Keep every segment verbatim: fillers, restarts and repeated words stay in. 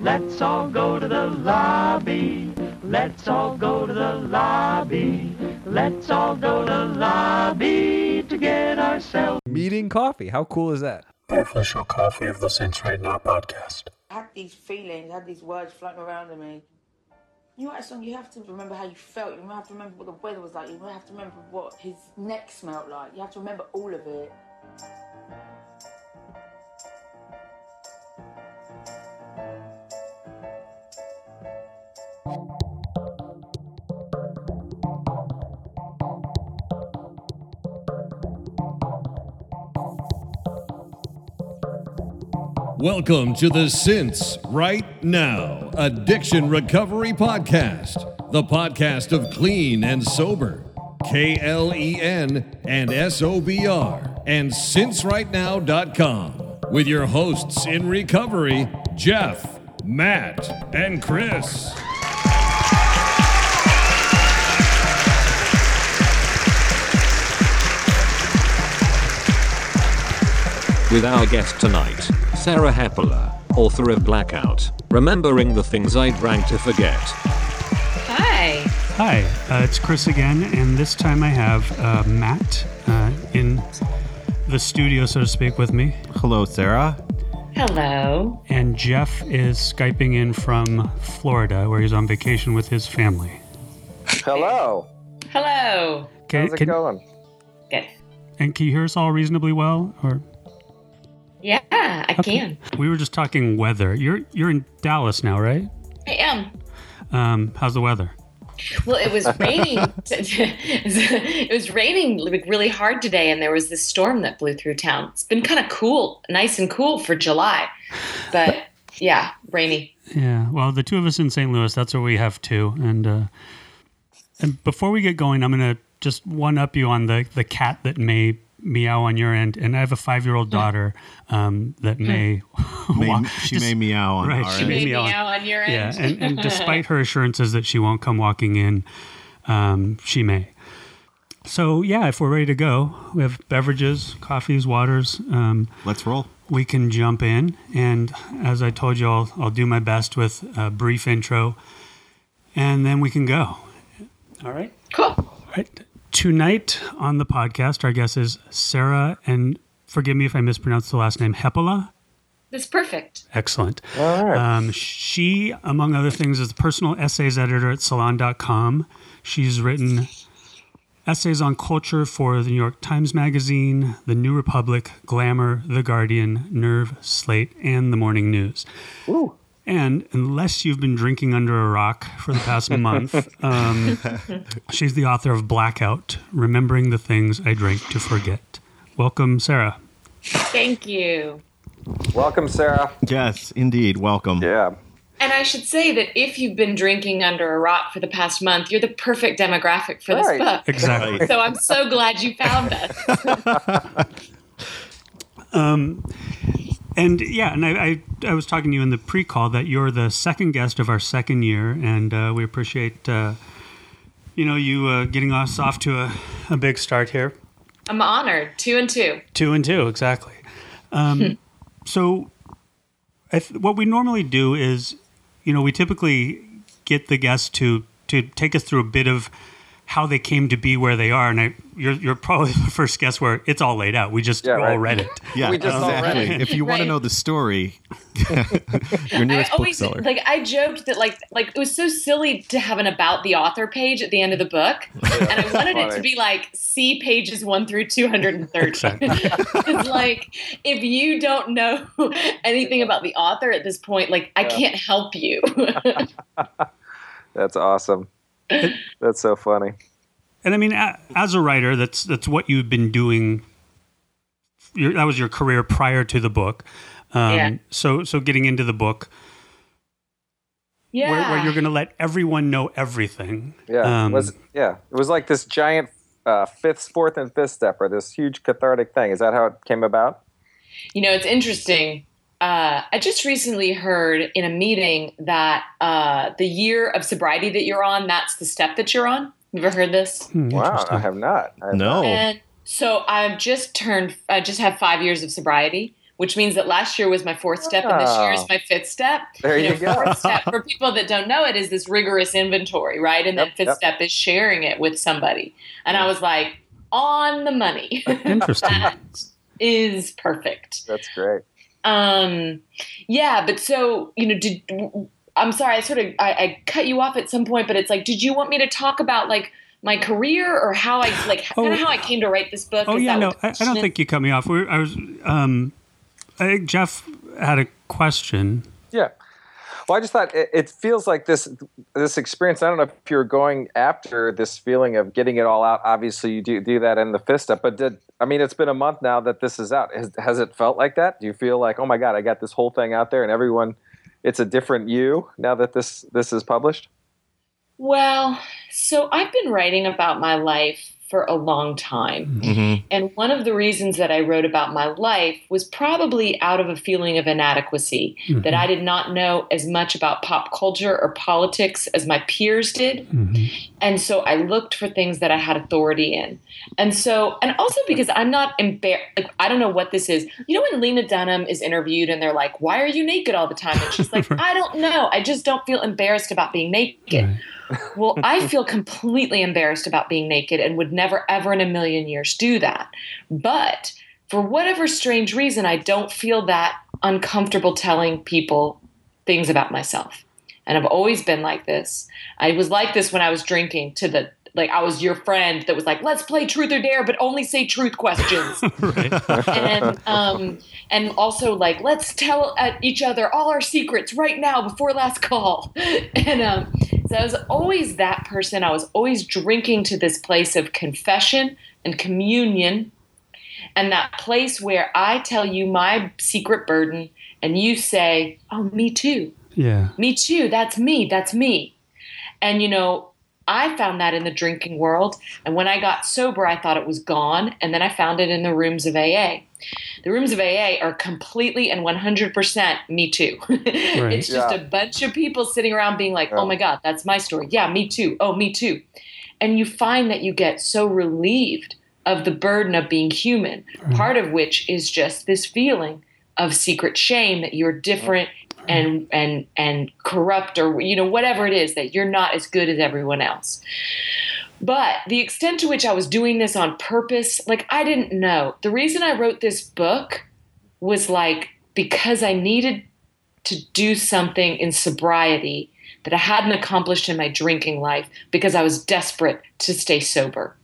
Let's all go to the lobby. Let's all go to the lobby. Let's all go to the lobby to get ourselves meeting coffee. How cool is that? The official coffee of the Since Right Now podcast. I had these feelings, I had these words floating around in me. You write a song, you have to remember how you felt. You have to remember what the weather was like. You have to remember what his neck smelled like. You have to remember all of it. Welcome to the Since Right Now Addiction Recovery Podcast, the podcast of clean and sober, K L E N and S O B R, and since right now dot com, with your hosts in recovery, Jeff, Matt, and Chris. With our guest tonight, Sarah Heppeler, author of Blackout, Remembering the Things I Drank to Forget. Hi. Hi, uh, it's Chris again, and this time I have uh, Matt uh, in the studio, so to speak, with me. Hello, Sarah. Hello. And Jeff is Skyping in from Florida, where he's on vacation with his family. Hello. Hello. Can, How's it can, going? Good. And can you hear us all reasonably well, or...? Yeah, I okay. can. We were just talking weather. You're you're in Dallas now, right? I am. Um, how's the weather? Well, it was raining. It was raining like really hard today, and there was this storm that blew through town. It's been kind of cool, nice and cool for July, but yeah, rainy. Yeah. Well, the two of us in Saint Louis, that's where we have two. And uh, and before we get going, I'm gonna just one up you on the the cat that may meow on your end, and I have a five-year-old daughter um, that may, may walk. She just, may meow on right, our she end. May meow on, on your yeah, end. Yeah, and, and despite her assurances that she won't come walking in, um, she may. So yeah, if we're ready to go, we have beverages, coffees, waters. Um, Let's roll. We can jump in, and as I told you, I'll, I'll do my best with a brief intro, and then we can go. All right. Cool. All right. Tonight on the podcast, our guest is Sarah, and forgive me if I mispronounce the last name, Heppeler? That's perfect. Excellent. All right. Um, she, among other things, is the personal essays editor at salon dot com. She's written essays on culture for the New York Times Magazine, The New Republic, Glamour, The Guardian, Nerve, Slate, and The Morning News. Ooh. And unless you've been drinking under a rock for the past month, um, she's the author of Blackout, Remembering the Things I Drank to Forget. Welcome, Sarah. Thank you. Welcome, Sarah. Yes, indeed. Welcome. Yeah. And I should say that if you've been drinking under a rock for the past month, you're the perfect demographic for right. this book. Exactly. So I'm so glad you found us. um. And yeah, and I, I I was talking to you in the pre-call that you're the second guest of our second year, and uh, we appreciate uh, you know you uh, getting us off to a, a big start here. I'm honored. Two and two. Two and two, exactly. Um, so, I th- what we normally do is, you know, we typically get the guests to to take us through a bit of how they came to be where they are, and I, you're, you're probably the first guest where it's all laid out. We just yeah, all right. read it. Yeah, we just um, all exactly. read it. If you right. want to know the story, your newest I always, bookseller. Like I joked that like like it was so silly to have an about the author page at the end of the book, yeah, and I wanted funny. it to be like see pages one through two hundred and thirty. Exactly. It's like if you don't know anything about the author at this point, like I yeah. can't help you. That's awesome. It, that's so funny. And I mean, as a writer, that's that's what you've been doing. Your, that was your career prior to the book. Um, yeah. So so getting into the book, yeah, where, where you're going to let everyone know everything. Yeah, um, it was yeah, it was like this giant uh, fifth, fourth, and fifth stepper. This huge cathartic thing. Is that how it came about? You know, it's interesting. Uh, I just recently heard in a meeting that uh, the year of sobriety that you're on, that's the step that you're on. You ever heard this? Wow, I have not. I have no. Not. And so I've just turned, I just have five years of sobriety, which means that last year was my fourth step oh. and this year is my fifth step. There you, you know, go. Fourth step, for people that don't know it, is this rigorous inventory, right? And yep, then fifth yep. step is sharing it with somebody. And yep. I was like, on the money. Interesting. That is perfect. That's great. Um, yeah, but so, you know, did, I'm sorry, I sort of, I, I cut you off at some point, but it's like, did you want me to talk about like my career or how I, like, oh, kind of how I came to write this book? Oh, is yeah, no, I, I don't think you cut me off. We were, I was, um, I think Jeff had a question. Yeah. Well, I just thought it, it feels like this this experience, I don't know if you're going after this feeling of getting it all out. Obviously, you do, do that in the fifth step. But did I mean, it's been a month now that this is out. Has, has it felt like that? Do you feel like, oh, my God, I got this whole thing out there and everyone, it's a different you now that this this is published? Well, so I've been writing about my life for a long time. Mm-hmm. And one of the reasons that I wrote about my life was probably out of a feeling of inadequacy, mm-hmm. that I did not know as much about pop culture or politics as my peers did. Mm-hmm. And so I looked for things that I had authority in. And so, and also because I'm not embarrassed, like, I don't know what this is. You know, when Lena Dunham is interviewed and they're like, why are you naked all the time? And she's like, I don't know. I just don't feel embarrassed about being naked. Right. Well, I feel completely embarrassed about being naked and would never, ever in a million years do that. But for whatever strange reason, I don't feel that uncomfortable telling people things about myself. And I've always been like this. I was like this when I was drinking to the, like, I was your friend that was like, let's play truth or dare, but only say truth questions. Right. And um, and also like, let's tell at each other all our secrets right now before last call. And um, so I was always that person. I was always drinking to this place of confession and communion, and that place where I tell you my secret burden and you say, oh, me too. Yeah. Me too. That's me. That's me. And, you know, I found that in the drinking world. And when I got sober, I thought it was gone. And then I found it in the rooms of A A. The rooms of A A are completely and one hundred percent me too. Right. It's just yeah. a bunch of people sitting around being like, oh, my God, that's my story. Yeah, me too. Oh, me too. And you find that you get so relieved of the burden of being human, mm. part of which is just this feeling of secret shame that you're different and and and corrupt, or, you know, whatever it is, that you're not as good as everyone else. But the extent to which I was doing this on purpose, like, I didn't know. The reason I wrote this book was like because I needed to do something in sobriety that I hadn't accomplished in my drinking life, because I was desperate to stay sober.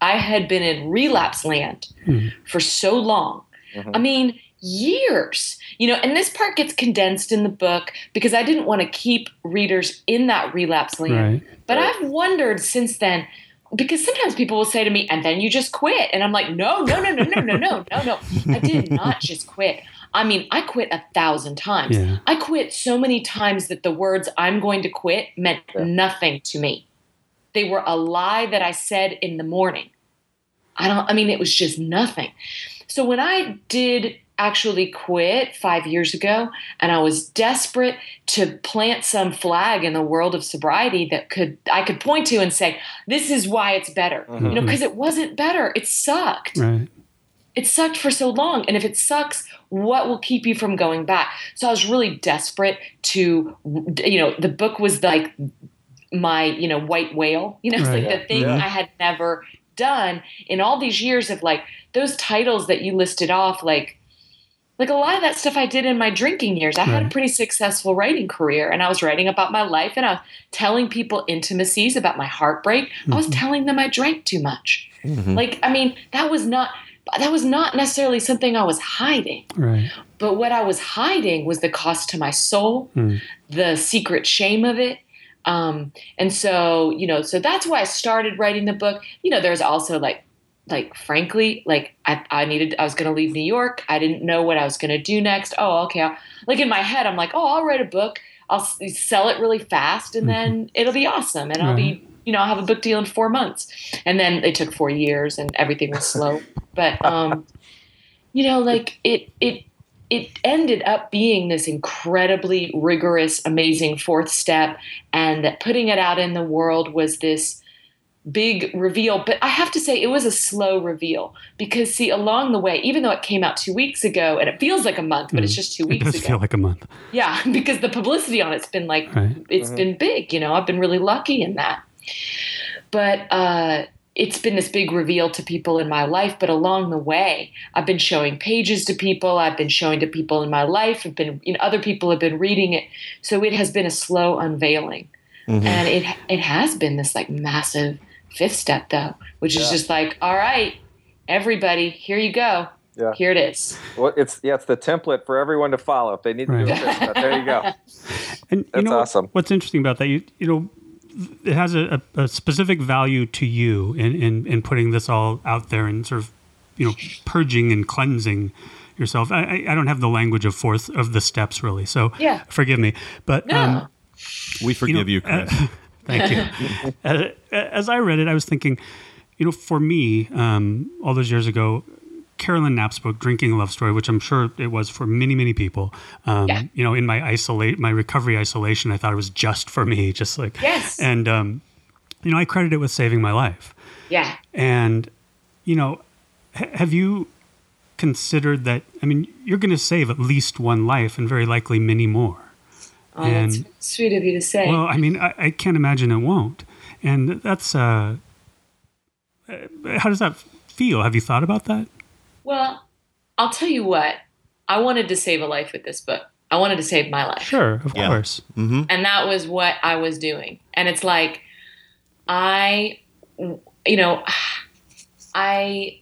I had been in relapse land mm-hmm. for so long. Mm-hmm. I mean, years, you know, and this part gets condensed in the book because I didn't want to keep readers in that relapse land. Right. But right. I've wondered since then, because sometimes people will say to me, and then you just quit. And I'm like, no, no, no, no, no, no, no, no, no. I did not just quit. I mean, I quit a thousand times. Yeah. I quit so many times that the words I'm going to quit meant yeah. nothing to me. They were a lie that I said in the morning. I don't, I mean, it was just nothing. So when I did actually quit five years ago, and I was desperate to plant some flag in the world of sobriety that could I could point to and say, this is why it's better. Mm-hmm. You know, because it wasn't better. It sucked. Right. It sucked for so long. And if it sucks, what will keep you from going back? So I was really desperate to, you know, the book was like my, you know, white whale. You know, right. It's like yeah. the thing yeah. I had never done in all these years of, like, those titles that you listed off, like, Like a lot of that stuff I did in my drinking years. I had a pretty successful writing career, and I was writing about my life, and I was telling people intimacies about my heartbreak. Mm-hmm. I was telling them I drank too much. Mm-hmm. Like, I mean, that was not that was not necessarily something I was hiding. Right. But what I was hiding was the cost to my soul, mm. the secret shame of it. Um, and so, you know, so that's why I started writing the book. You know, there's also like Like, frankly, like I, I needed, I was going to leave New York. I didn't know what I was going to do next. Oh, okay. I'll, like in my head, I'm like, oh, I'll write a book. I'll s- sell it really fast, and then it'll be awesome. And right. I'll be, you know, I'll have a book deal in four months. And then it took four years and everything was slow. But, um, you know, like it, it, it ended up being this incredibly rigorous, amazing fourth step. And that putting it out in the world was this big reveal. But I have to say it was a slow reveal because, see, along the way, even though it came out two weeks ago and it feels like a month, but mm. it's just two weeks ago. It does ago. feel like a month. Yeah, because the publicity on it's been like, right. it's uh-huh. been big, you know, I've been really lucky in that. But uh, it's been this big reveal to people in my life. But along the way, I've been showing pages to people. I've been showing to people in my life. I've been, you know, other people have been reading it. So it has been a slow unveiling. Mm-hmm. And it it has been this like massive fifth step though, which yeah. is just like, all right, everybody, here you go. Yeah. Here it is. Well, it's yeah, it's the template for everyone to follow if they need right. to do a fifth step. There you go. And that's you know, awesome. What's interesting about that, you you know, it has a, a specific value to you in, in, in putting this all out there and sort of, you know, purging and cleansing yourself. I, I don't have the language of fourth of the steps really, so yeah. forgive me. But no. um we forgive you, know, you Chris. Uh, thank you. as, as I read it, I was thinking, you know, for me, um, all those years ago, Carolyn Knapp's book, Drinking, a Love Story, which I'm sure it was for many, many people. Um, yeah. You know, in my isolate, my recovery isolation, I thought it was just for me, just like, yes. and, um, you know, I credit it with saving my life. Yeah. And, you know, ha- have you considered that, I mean, you're going to save at least one life and very likely many more. Oh, and, that's sweet of you to say. Well, I mean, I, I can't imagine it won't. And that's, uh, how does that feel? Have you thought about that? Well, I'll tell you what. I wanted to save a life with this book. I wanted to save my life. Sure, of yeah. course. Mm-hmm. And that was what I was doing. And it's like, I, you know, I...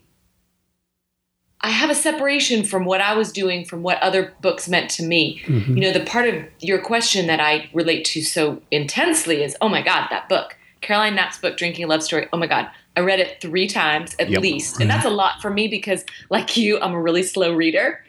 I have a separation from what I was doing, from what other books meant to me. Mm-hmm. You know, the part of your question that I relate to so intensely is, oh my God, that book, Caroline Knapp's book, Drinking, a Love Story. Oh my God. I read it three times at yep. least. And that's a lot for me because like you, I'm a really slow reader.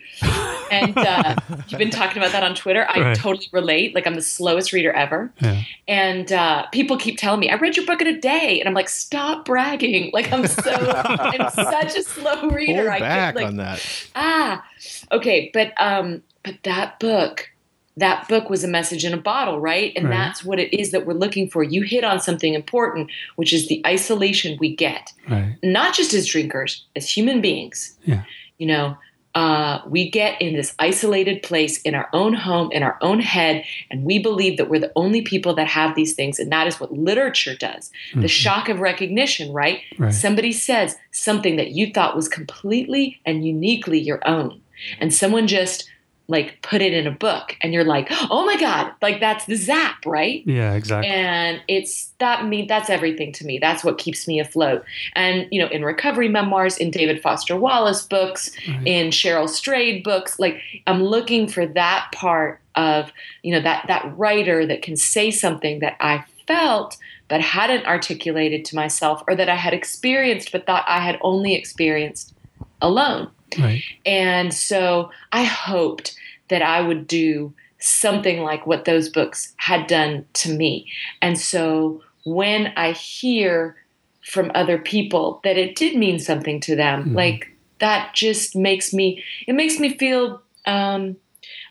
And uh, you've been talking about that on Twitter. I right. totally relate. Like I'm the slowest reader ever. Yeah. And uh, people keep telling me, I read your book in a day. And I'm like, stop bragging. Like I'm so, I'm such a slow reader. Pull I back get, like, on that. Ah, okay. But, um, but that book, that book was a message in a bottle, right? And right. that's what it is that we're looking for. You hit on something important, which is the isolation we get. Right. Not just as drinkers, as human beings. Yeah. You know, Uh, we get in this isolated place in our own home, in our own head, and we believe that we're the only people that have these things, and that is what literature does. Mm-hmm. The shock of recognition, right? right? Somebody says something that you thought was completely and uniquely your own, and someone just like put it in a book, and you're like, oh my God, like that's the zap, right? Yeah, exactly. And it's that me, that's everything to me. That's what keeps me afloat. And, you know, in recovery memoirs, in David Foster Wallace books, right. in Cheryl Strayed books, like I'm looking for that part of, you know, that, that writer that can say something that I felt but hadn't articulated to myself or that I had experienced but thought I had only experienced alone. Right. And so I hoped that I would do something like what those books had done to me. And so when I hear from other people that it did mean something to them, mm-hmm. like that just makes me, it makes me feel, um,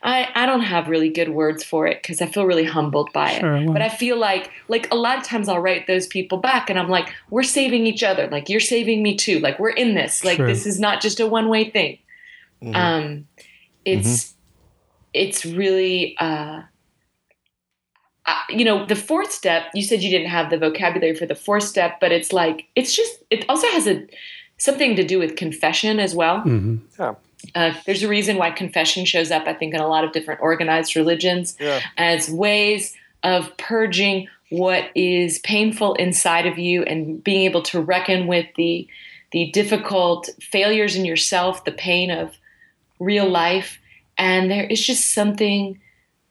I, I don't have really good words for it because I feel really humbled by it. Sure, well. But I feel like, like a lot of times I'll write those people back and I'm like, we're saving each other. Like you're saving me too. Like we're in this, like True. This is not just a one-way thing. Mm-hmm. Um, it's, mm-hmm. it's really, uh, I, you know, the fourth step, you said you didn't have the vocabulary for the fourth step, but it's like, it's just, it also has a, something to do with confession as well. Mm-hmm. Yeah. Uh, there's a reason why confession shows up, I think, in a lot of different organized religions yeah. as ways of purging what is painful inside of you and being able to reckon with the the difficult failures in yourself, the pain of real life. And there is just something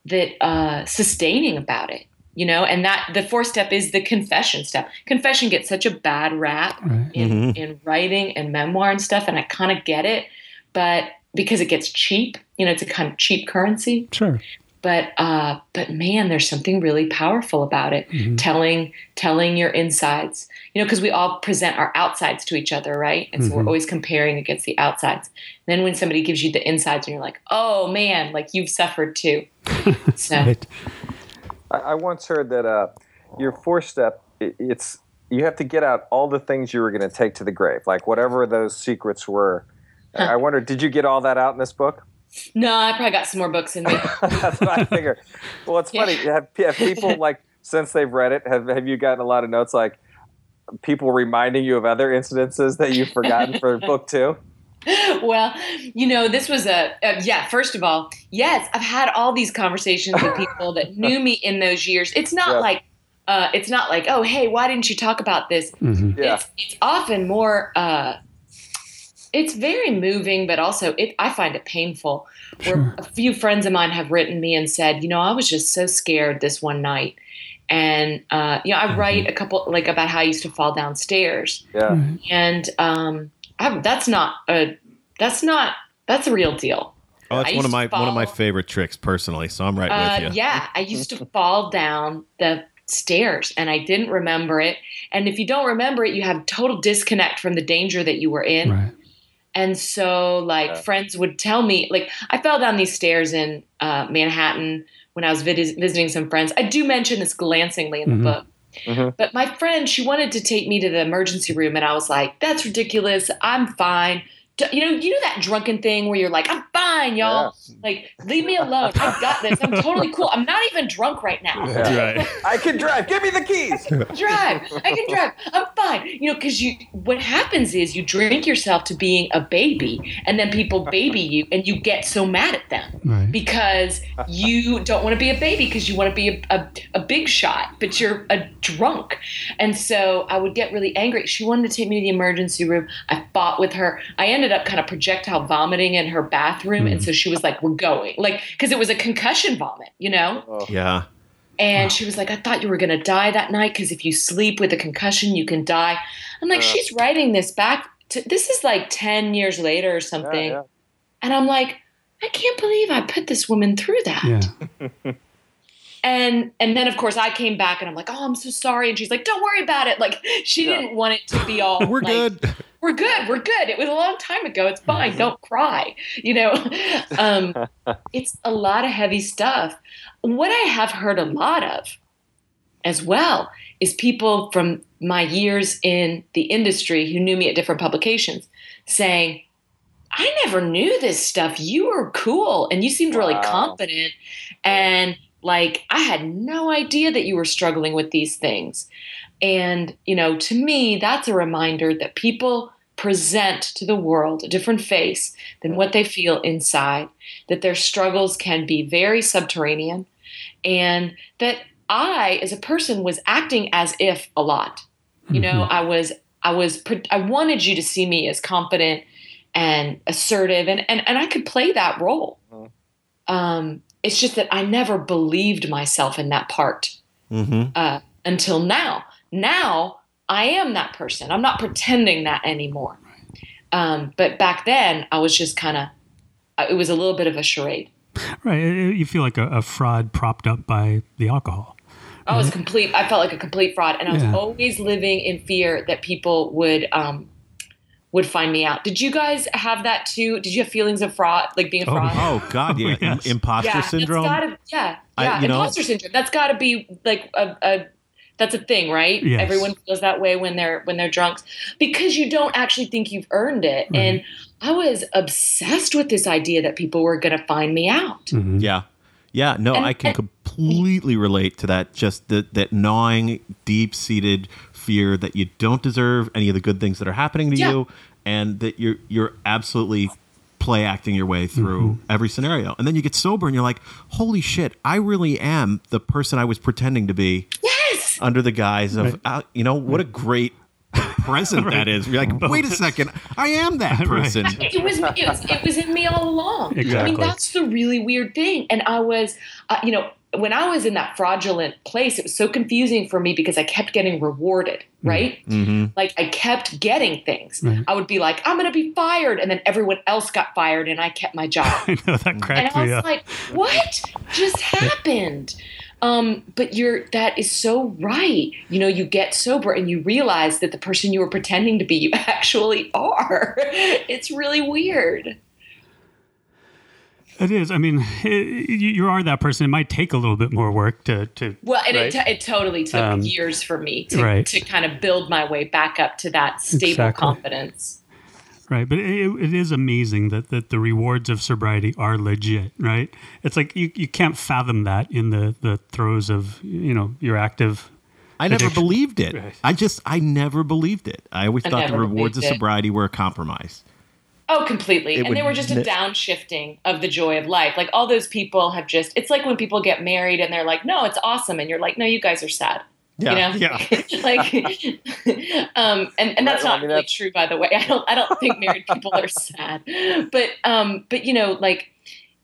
that uh, sustaining about it, you know, and that the fourth step is the confession step. Confession gets such a bad rap mm-hmm. in, in writing and memoir and stuff. And I kind of get it. But because it gets cheap, you know, it's a kind of cheap currency. Sure. But uh, but man, there's something really powerful about it. Mm-hmm. Telling telling your insides, you know, because we all present our outsides to each other, right? And so mm-hmm. we're always comparing against the outsides. And then when somebody gives you the insides, and you're like, oh man, like you've suffered too. So, right. I, I once heard that uh, your fourth step, it, it's you have to get out all the things you were going to take to the grave, like whatever those secrets were. Huh. I wonder, did you get all that out in this book? No, I probably got some more books in there. That's what I figured. Well, it's funny. Yeah. Have, have people, like, since they've read it, have, have you gotten a lot of notes, like, people reminding you of other incidences that you've forgotten for book two? Well, you know, this was a, a, yeah, first of all, yes, I've had all these conversations with people that knew me in those years. It's not yeah. like, uh, it's not like, oh, hey, why didn't you talk about this? Mm-hmm. Yeah. It's, it's often more, uh, it's very moving, but also it, I find it painful. Sure. Where a few friends of mine have written me and said, you know, I was just so scared this one night. And, uh, you know, I write a couple, like, about how I used to fall downstairs. Yeah. And, um, I, that's not a, that's not, that's a real deal. Oh, that's one of my, fall, one of my favorite tricks personally. So I'm right uh, with you. Yeah. I used to fall down the stairs and I didn't remember it. And if you don't remember it, you have total disconnect from the danger that you were in. Right. And so, like, yeah. friends would tell me, like, I fell down these stairs in, uh, Manhattan when I was vid- visiting some friends. I do mention this glancingly in the mm-hmm. book. Mm-hmm. But my friend, she wanted to take me to the emergency room, and I was like, that's ridiculous. I'm fine. D- you know, you know that drunken thing where you're like, I'm fine, y'all. Yeah. Like, leave me alone. I've got this. I'm totally cool. I'm not even drunk right now. Yeah. Right. I can drive. Give me the keys. drive. I can drive. I'm fine. You know, because you, what happens is you drink yourself to being a baby, and then people baby you, and you get so mad at them right. because you don't want to be a baby, because you want to be a, a, a big shot, but you're a drunk. And so I would get really angry. She wanted to take me to the emergency room. I fought with her. I ended up kind of projectile vomiting in her bathroom. Mm. And so she was like, we're going, like, because it was a concussion vomit, you know? Oh. Yeah. And she was like, I thought you were going to die that night, because if you sleep with a concussion, you can die. I'm like, uh, she's writing this back to, this is like ten years later or something. Yeah, yeah. And I'm like, I can't believe I put this woman through that. Yeah. And and then, of course, I came back and I'm like, oh, I'm so sorry. And she's like, don't worry about it. Like, she yeah. didn't want it to be all we're like, good. We're good. We're good. It was a long time ago. It's fine. Don't cry. You know, um, it's a lot of heavy stuff. What I have heard a lot of as well is people from my years in the industry who knew me at different publications saying, I never knew this stuff. You were cool. And you seemed really wow. confident. And like, I had no idea that you were struggling with these things. And, you know, to me, that's a reminder that people present to the world a different face than what they feel inside, that their struggles can be very subterranean, and that I, as a person, was acting as if a lot. You know, I was, I was, I wanted you to see me as confident and assertive, and, and, and I could play that role. Um, it's just that I never believed myself in that part mm-hmm. uh, until now. Now I am that person. I'm not pretending that anymore. Um, but back then I was just kind of, it was a little bit of a charade. Right. You feel like a, a fraud propped up by the alcohol. Right? I was complete. I felt like a complete fraud. And I was yeah. always living in fear that people would, um, would find me out. Did you guys have that too? Did you have feelings of fraud, like being a fraud? Oh, oh God, yeah. yes. Imposter yeah, syndrome. That's gotta, yeah, yeah. I, Imposter know, syndrome. That's got to be like a, a that's a thing, right? Yes. Everyone feels that way when they're when they're drunks, because you don't actually think you've earned it. Right. And I was obsessed with this idea that people were going to find me out. Mm-hmm. Yeah, yeah. No, and, I can and, completely relate to that. Just that that gnawing, deep-seated fear that you don't deserve any of the good things that are happening to yeah. you, and that you're you're absolutely play acting your way through mm-hmm. every scenario. And then you get sober and you're like, holy shit, I really am the person I was pretending to be yes! under the guise of, right. uh, you know, what a great present right. that is. You're like, wait a second, I am that person. Right. It was, it was it was in me all along. Exactly. I mean, that's the really weird thing. And I was, uh, you know, when I was in that fraudulent place, it was so confusing for me because I kept getting rewarded, right? Mm-hmm. Like, I kept getting things. Mm-hmm. I would be like, I'm going to be fired. And then everyone else got fired and I kept my job. I know, that cracked me up. And I was like, what just happened? Um, but you're, that is so right. You know, you get sober and you realize that the person you were pretending to be, you actually are. It's really weird. It is. I mean, it, you are that person. It might take a little bit more work to... to well, and right? it, t- it totally took um, years for me to, right. to kind of build my way back up to that stable exactly. confidence. Right. But it, it is amazing that, that the rewards of sobriety are legit, right? It's like you, you can't fathom that in the, the throes of, you know, your active... I never addiction. believed it. Right. I just, I never believed it. I always I thought the rewards of sobriety it. were a compromise. Oh, completely. It and they were just n- a downshifting of the joy of life. Like all those people have just, it's like when people get married and they're like, no, it's awesome. And you're like, no, you guys are sad. Yeah. You know? Yeah. like, um, and, and that's not really that. true, by the way. I don't, I don't think married people are sad, but, um, but you know, like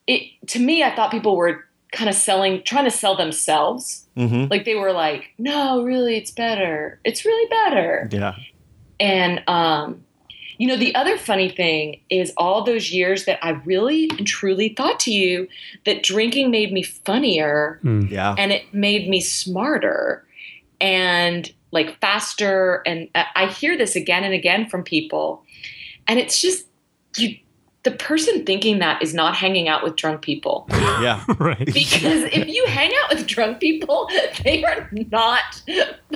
it, to me, I thought people were kind of selling, trying to sell themselves. Mm-hmm. Like they were like, no, really, it's better. It's really better. Yeah. And, um, you know, the other funny thing is all those years that I really and truly thought to you that drinking made me funnier mm, yeah. and it made me smarter and like faster. And I hear this again and again from people. And it's just you, the person thinking that is not hanging out with drunk people. Yeah, right. Because if you hang out with drunk people, they are not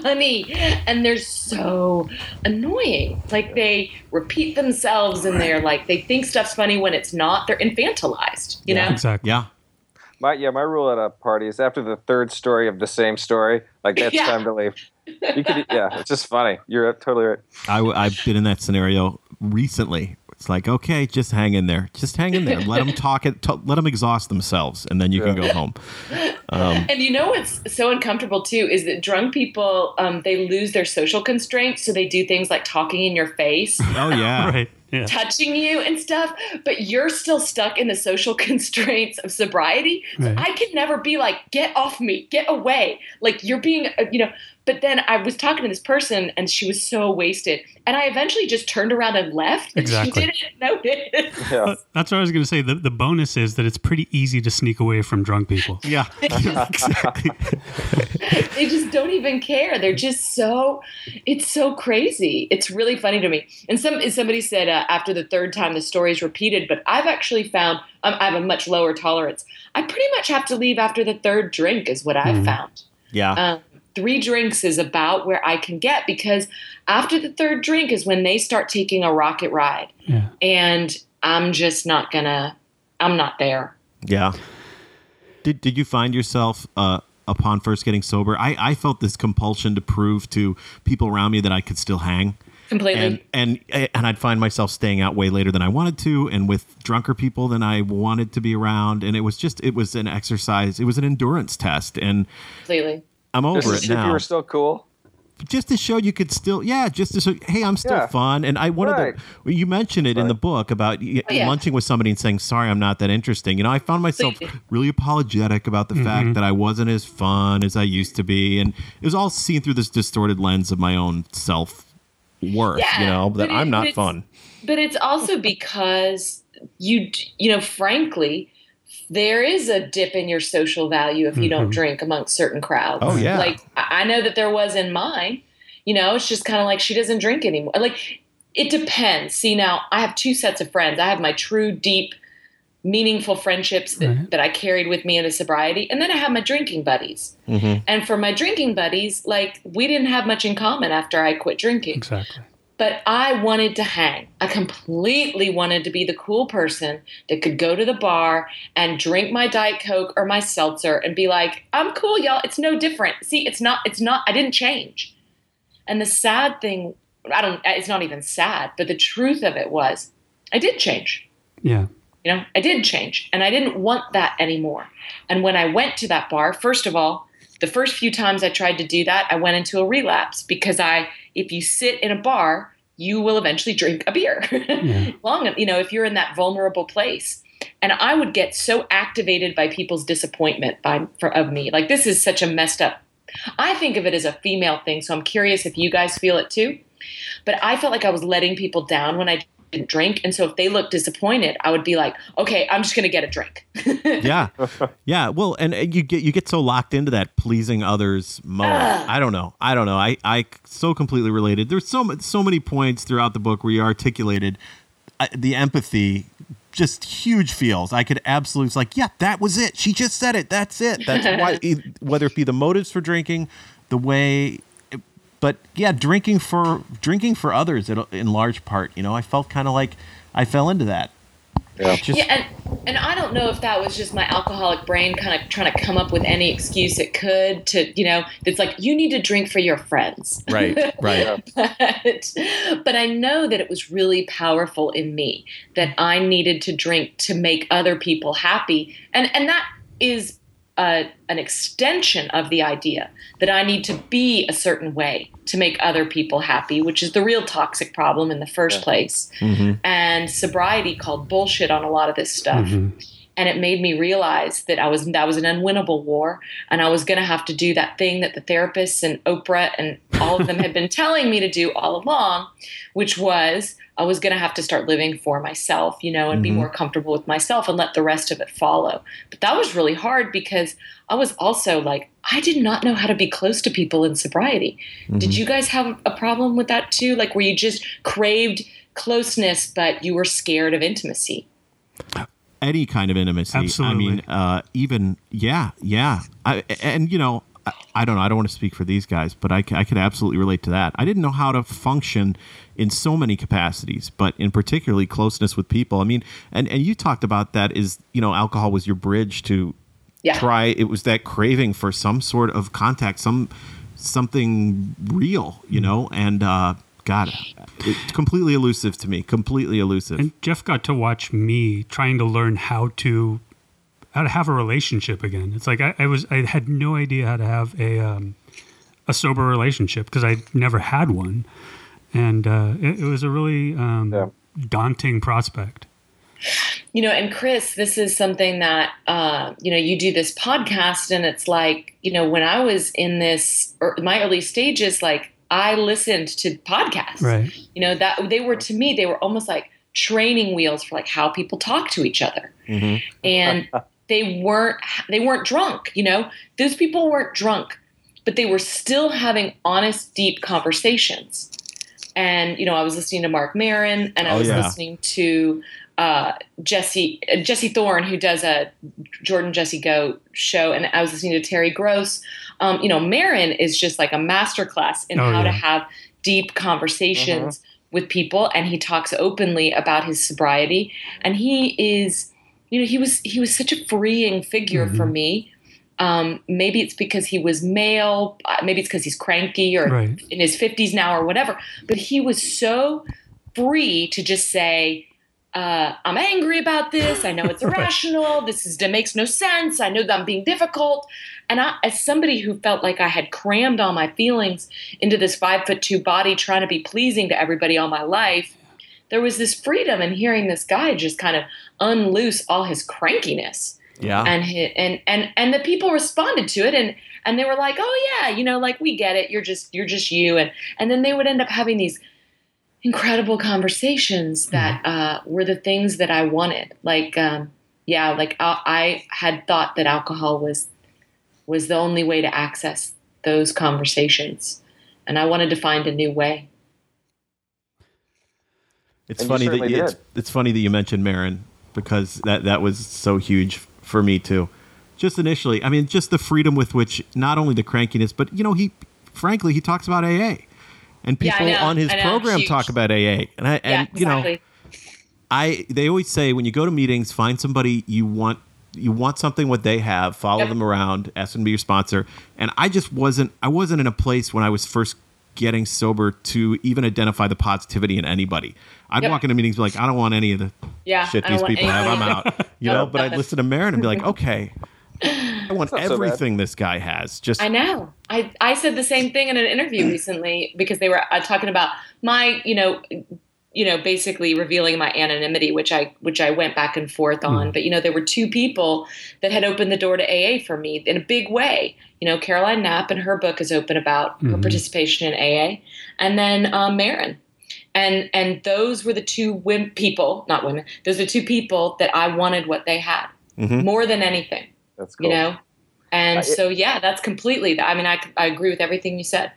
funny. And they're so annoying. Like they repeat themselves and they're like, they think stuff's funny when it's not. They're infantilized, you yeah, know? Exactly. Yeah. My, yeah, my rule at a party is after the third story of the same story, like that's yeah. time to leave. You could, yeah, it's just funny. You're totally right. I, I've been in that scenario recently. It's like, okay, just hang in there. Just hang in there. Let them talk it. T- let them exhaust themselves, and then you yeah. can go home. Um, and you know what's so uncomfortable, too, is that drunk people, um, they lose their social constraints, so they do things like talking in your face. Oh, yeah. right. Yeah. Touching you and stuff, but you're still stuck in the social constraints of sobriety. Right. So I can never be like, get off me, get away. Like you're being, you know, but then I was talking to this person and she was so wasted. And I eventually just turned around and left. Exactly. And she didn't notice. Yeah. That's what I was going to say. The, the bonus is that it's pretty easy to sneak away from drunk people. Yeah. Exactly. They just don't even care. They're just so, it's so crazy. It's really funny to me. And some somebody said, uh, after the third time the story is repeated, but I've actually found um, I have a much lower tolerance. I pretty much have to leave after the third drink is what I've mm. found. Yeah. Um, three drinks is about where I can get, because after the third drink is when they start taking a rocket ride yeah. and I'm just not gonna, I'm not there. Yeah. Did, did you find yourself, uh, upon first getting sober, I, I felt this compulsion to prove to people around me that I could still hang. Completely. And, and and I'd find myself staying out way later than I wanted to, and with drunker people than I wanted to be around. And it was just, it was an exercise. It was an endurance test. And Completely. I'm over just it to now. If you were still cool. Just to show you could still, yeah, just to show, hey, I'm still yeah. fun. And I wanted right. to, you mentioned it right. in the book about oh, yeah. lunching with somebody and saying, sorry, I'm not that interesting. You know, I found myself really apologetic about the mm-hmm. fact that I wasn't as fun as I used to be. And it was all seen through this distorted lens of my own self-worth, yeah, you know, that it, I'm not but fun. But it's also because you, you know, frankly, there is a dip in your social value if you mm-hmm. don't drink amongst certain crowds. Oh, yeah. Like, I know that there was in mine. You know, it's just kind of like she doesn't drink anymore. Like, it depends. See, now, I have two sets of friends. I have my true, deep, meaningful friendships that, right. that I carried with me into sobriety. And then I have my drinking buddies. Mm-hmm. And for my drinking buddies, like, we didn't have much in common after I quit drinking. Exactly. But I wanted to hang. I completely wanted to be the cool person that could go to the bar and drink my Diet Coke or my seltzer and be like, I'm cool, y'all. It's no different. See, it's not, it's not, I didn't change. And the sad thing, I don't, it's not even sad, but the truth of it was I did change. Yeah. You know, I did change and I didn't want that anymore. And when I went to that bar, first of all, the first few times I tried to do that, I went into a relapse because I, if you sit in a bar, you will eventually drink a beer. Yeah. Long, you know, if you're in that vulnerable place. And I would get so activated by people's disappointment by for, of me. Like, this is such a messed up. I think of it as a female thing, so I'm curious if you guys feel it too. But I felt like I was letting people down when I didn't drink. And so if they looked disappointed, I would be like, okay, I'm just going to get a drink. yeah. Yeah. Well, and you get, you get so locked into that pleasing others mode. Uh, I don't know. I don't know. I, I so completely related. There's so so many points throughout the book where you articulated uh, the empathy just huge feels. I could absolutely, like, yeah, that was it. She just said it. That's it. That's why, whether it be the motives for drinking, the way, but yeah, drinking for drinking for others in large part. You know, I felt kind of like I fell into that. Yeah. Just, yeah, and, and I don't know if that was just my alcoholic brain kind of trying to come up with any excuse it could to, you know, it's like, you need to drink for your friends. Right, right. but, but I know that it was really powerful in me that I needed to drink to make other people happy. And, and that is uh, an extension of the idea that I need to be a certain way to make other people happy, which is the real toxic problem in the first yeah. place. Mm-hmm. And sobriety called bullshit on a lot of this stuff. Mm-hmm. And it made me realize that I was, that was an unwinnable war, and I was going to have to do that thing that the therapists and Oprah and all of them had been telling me to do all along, which was I was going to have to start living for myself, you know, and mm-hmm. be more comfortable with myself and let the rest of it follow. But that was really hard because I was also like, I did not know how to be close to people in sobriety. Mm-hmm. Did you guys have a problem with that too? Like, where you just craved closeness, but you were scared of intimacy? Any kind of intimacy. Absolutely. I mean, uh, even, yeah, yeah. I, and, you know, I, I don't know. I don't want to speak for these guys, but I, I could absolutely relate to that. I didn't know how to function in so many capacities, but in particularly closeness with people. I mean, and, and you talked about that is, you know, alcohol was your bridge to yeah. try. It was that craving for some sort of contact, some something real, you know, and uh, God, it's completely elusive to me, completely elusive. And Jeff got to watch me trying to learn how to how to have a relationship again. It's like I, I was I had no idea how to have a um, a sober relationship because I never had one. And uh, it, it was a really um, yeah. daunting prospect. You know, and Chris, this is something that, uh, you know, you do this podcast and it's like, you know, when I was in this, or my early stages, like I listened to podcasts, right. you know, that they were, to me, they were almost like training wheels for like how people talk to each other. Mm-hmm. And they weren't, they weren't drunk, you know, those people weren't drunk, but they were still having honest, deep conversations. And, you know, I was listening to Marc Maron and I was oh, yeah. listening to, Uh, Jesse uh, Jesse Thorne, who does a Jordan, Jesse Go show, and I was listening to Terry Gross. Um, you know, Marin is just like a masterclass in oh, how yeah. to have deep conversations mm-hmm. with people, and he talks openly about his sobriety. And he is, you know, he was he was such a freeing figure mm-hmm. for me. Um, maybe it's because he was male, maybe it's because he's cranky or right. in his fifties now or whatever. But he was so free to just say, Uh, I'm angry about this. I know it's irrational. This is, it makes no sense. I know that I'm being difficult. And I, as somebody who felt like I had crammed all my feelings into this five foot two body, trying to be pleasing to everybody all my life, there was this freedom in hearing this guy just kind of unloose all his crankiness. Yeah. And, his, and, and, and the people responded to it and, and they were like, oh yeah, you know, like we get it. You're just, you're just you. And, and then they would end up having these incredible conversations that uh, were the things that I wanted. Like, um, yeah, like I, I had thought that alcohol was was the only way to access those conversations, and I wanted to find a new way. It's and funny you that you, it's, it's funny that you mentioned Marin because that that was so huge for me too. Just initially, I mean, just the freedom with which not only the crankiness, but you know, he frankly he talks about A A. And people yeah, on his program talk about A A. And I, and yeah, exactly. you know, I, they always say when you go to meetings, find somebody you want, you want something what they have, follow yep. them around, ask them to be your sponsor. And I just wasn't, I wasn't in a place when I was first getting sober to even identify the positivity in anybody. I'd yep. walk into meetings and be like, I don't want any of the yeah, shit these people have. I'm out, you know, but I'd listen to Marin and be like, okay. I want everything so this guy has. Just I know. I, I said the same thing in an interview recently because they were uh, talking about my, you know, you know, basically revealing my anonymity, which I which I went back and forth on. Mm. But, you know, there were two people that had opened the door to A A for me in a big way. You know, Carolyn Knapp and her book is open about mm-hmm. her participation in A A. And then um, Marin. And and those were the two women, people, not women. Those are two people that I wanted what they had mm-hmm. more than anything. That's cool. You know, and uh, it, so, yeah, that's completely, I mean, I, I agree with everything you said.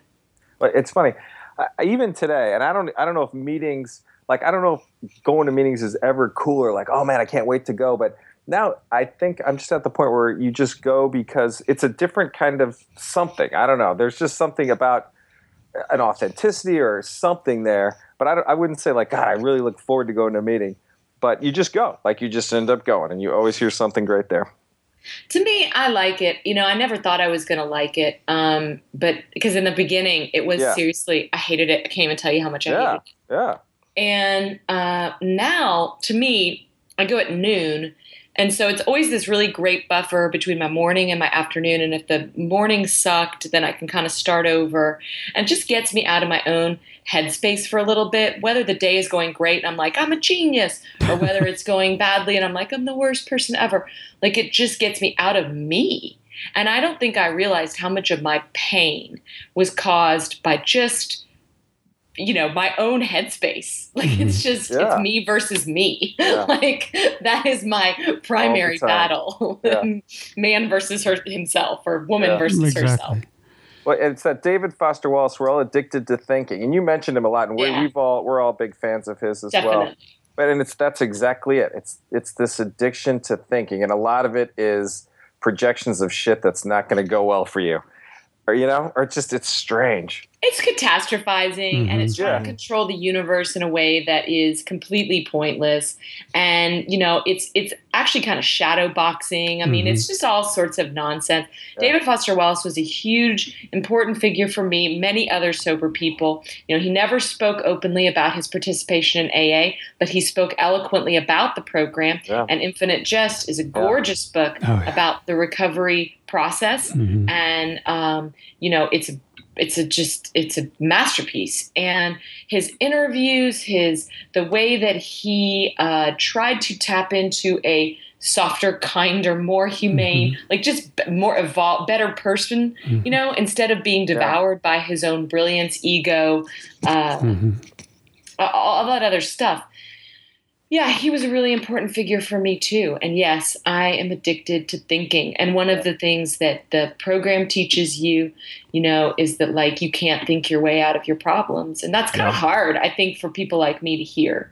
But it's funny, uh, even today, and I don't, I don't know if meetings, like, I don't know if going to meetings is ever cooler, like, oh man, I can't wait to go. But now I think I'm just at the point where you just go because it's a different kind of something. I don't know. There's just something about an authenticity or something there. But I, don't, I wouldn't say like, God, I really look forward to going to a meeting. But you just go. Like, you just end up going, and you always hear something great there. To me, I like it. You know, I never thought I was going to like it. Um, but because in the beginning, it was yeah. seriously, I hated it. I can't even tell you how much I yeah. hated it. Yeah. And uh, now, to me, I go at noon. And so it's always this really great buffer between my morning and my afternoon. And if the morning sucked, then I can kind of start over. And it just gets me out of my own headspace for a little bit, whether the day is going great and I'm like, I'm a genius, or whether it's going badly and I'm like, I'm the worst person ever. Like, it just gets me out of me. And I don't think I realized how much of my pain was caused by just, you know, my own headspace. Like, it's just, yeah. it's me versus me. Yeah. Like, that is my primary battle. Yeah. Man versus her, himself, or woman yeah. versus exactly. herself. Well, it's that David Foster Wallace, we're all addicted to thinking. And you mentioned him a lot, and we're, yeah. we've all, we're all big fans of his as Definitely. well. But, and it's, that's exactly it. It's, it's this addiction to thinking. And a lot of it is projections of shit that's not going to go well for you. Or, you know, or just, it's strange. It's catastrophizing, mm-hmm. and it's trying yeah. to control the universe in a way that is completely pointless. And, you know, it's it's actually kind of shadow boxing. I mean, mm-hmm. it's just all sorts of nonsense. Yeah. David Foster Wallace was a huge, important figure for me, many other sober people. You know, he never spoke openly about his participation in A A, but he spoke eloquently about the program. Yeah. And Infinite Jest is a gorgeous yeah. book oh, yeah. about the recovery process. Mm-hmm. And, um, you know, it's a It's a just it's a masterpiece. And his interviews, his the way that he uh, tried to tap into a softer, kinder, more humane, mm-hmm. like just more evolved, better person, mm-hmm. you know, instead of being devoured yeah. by his own brilliance, ego, uh, mm-hmm. all, all that other stuff. Yeah, he was a really important figure for me too. And yes, I am addicted to thinking. And one of the things that the program teaches you, you know, is that, like, you can't think your way out of your problems. And that's kind yeah. of hard, I think, for people like me to hear.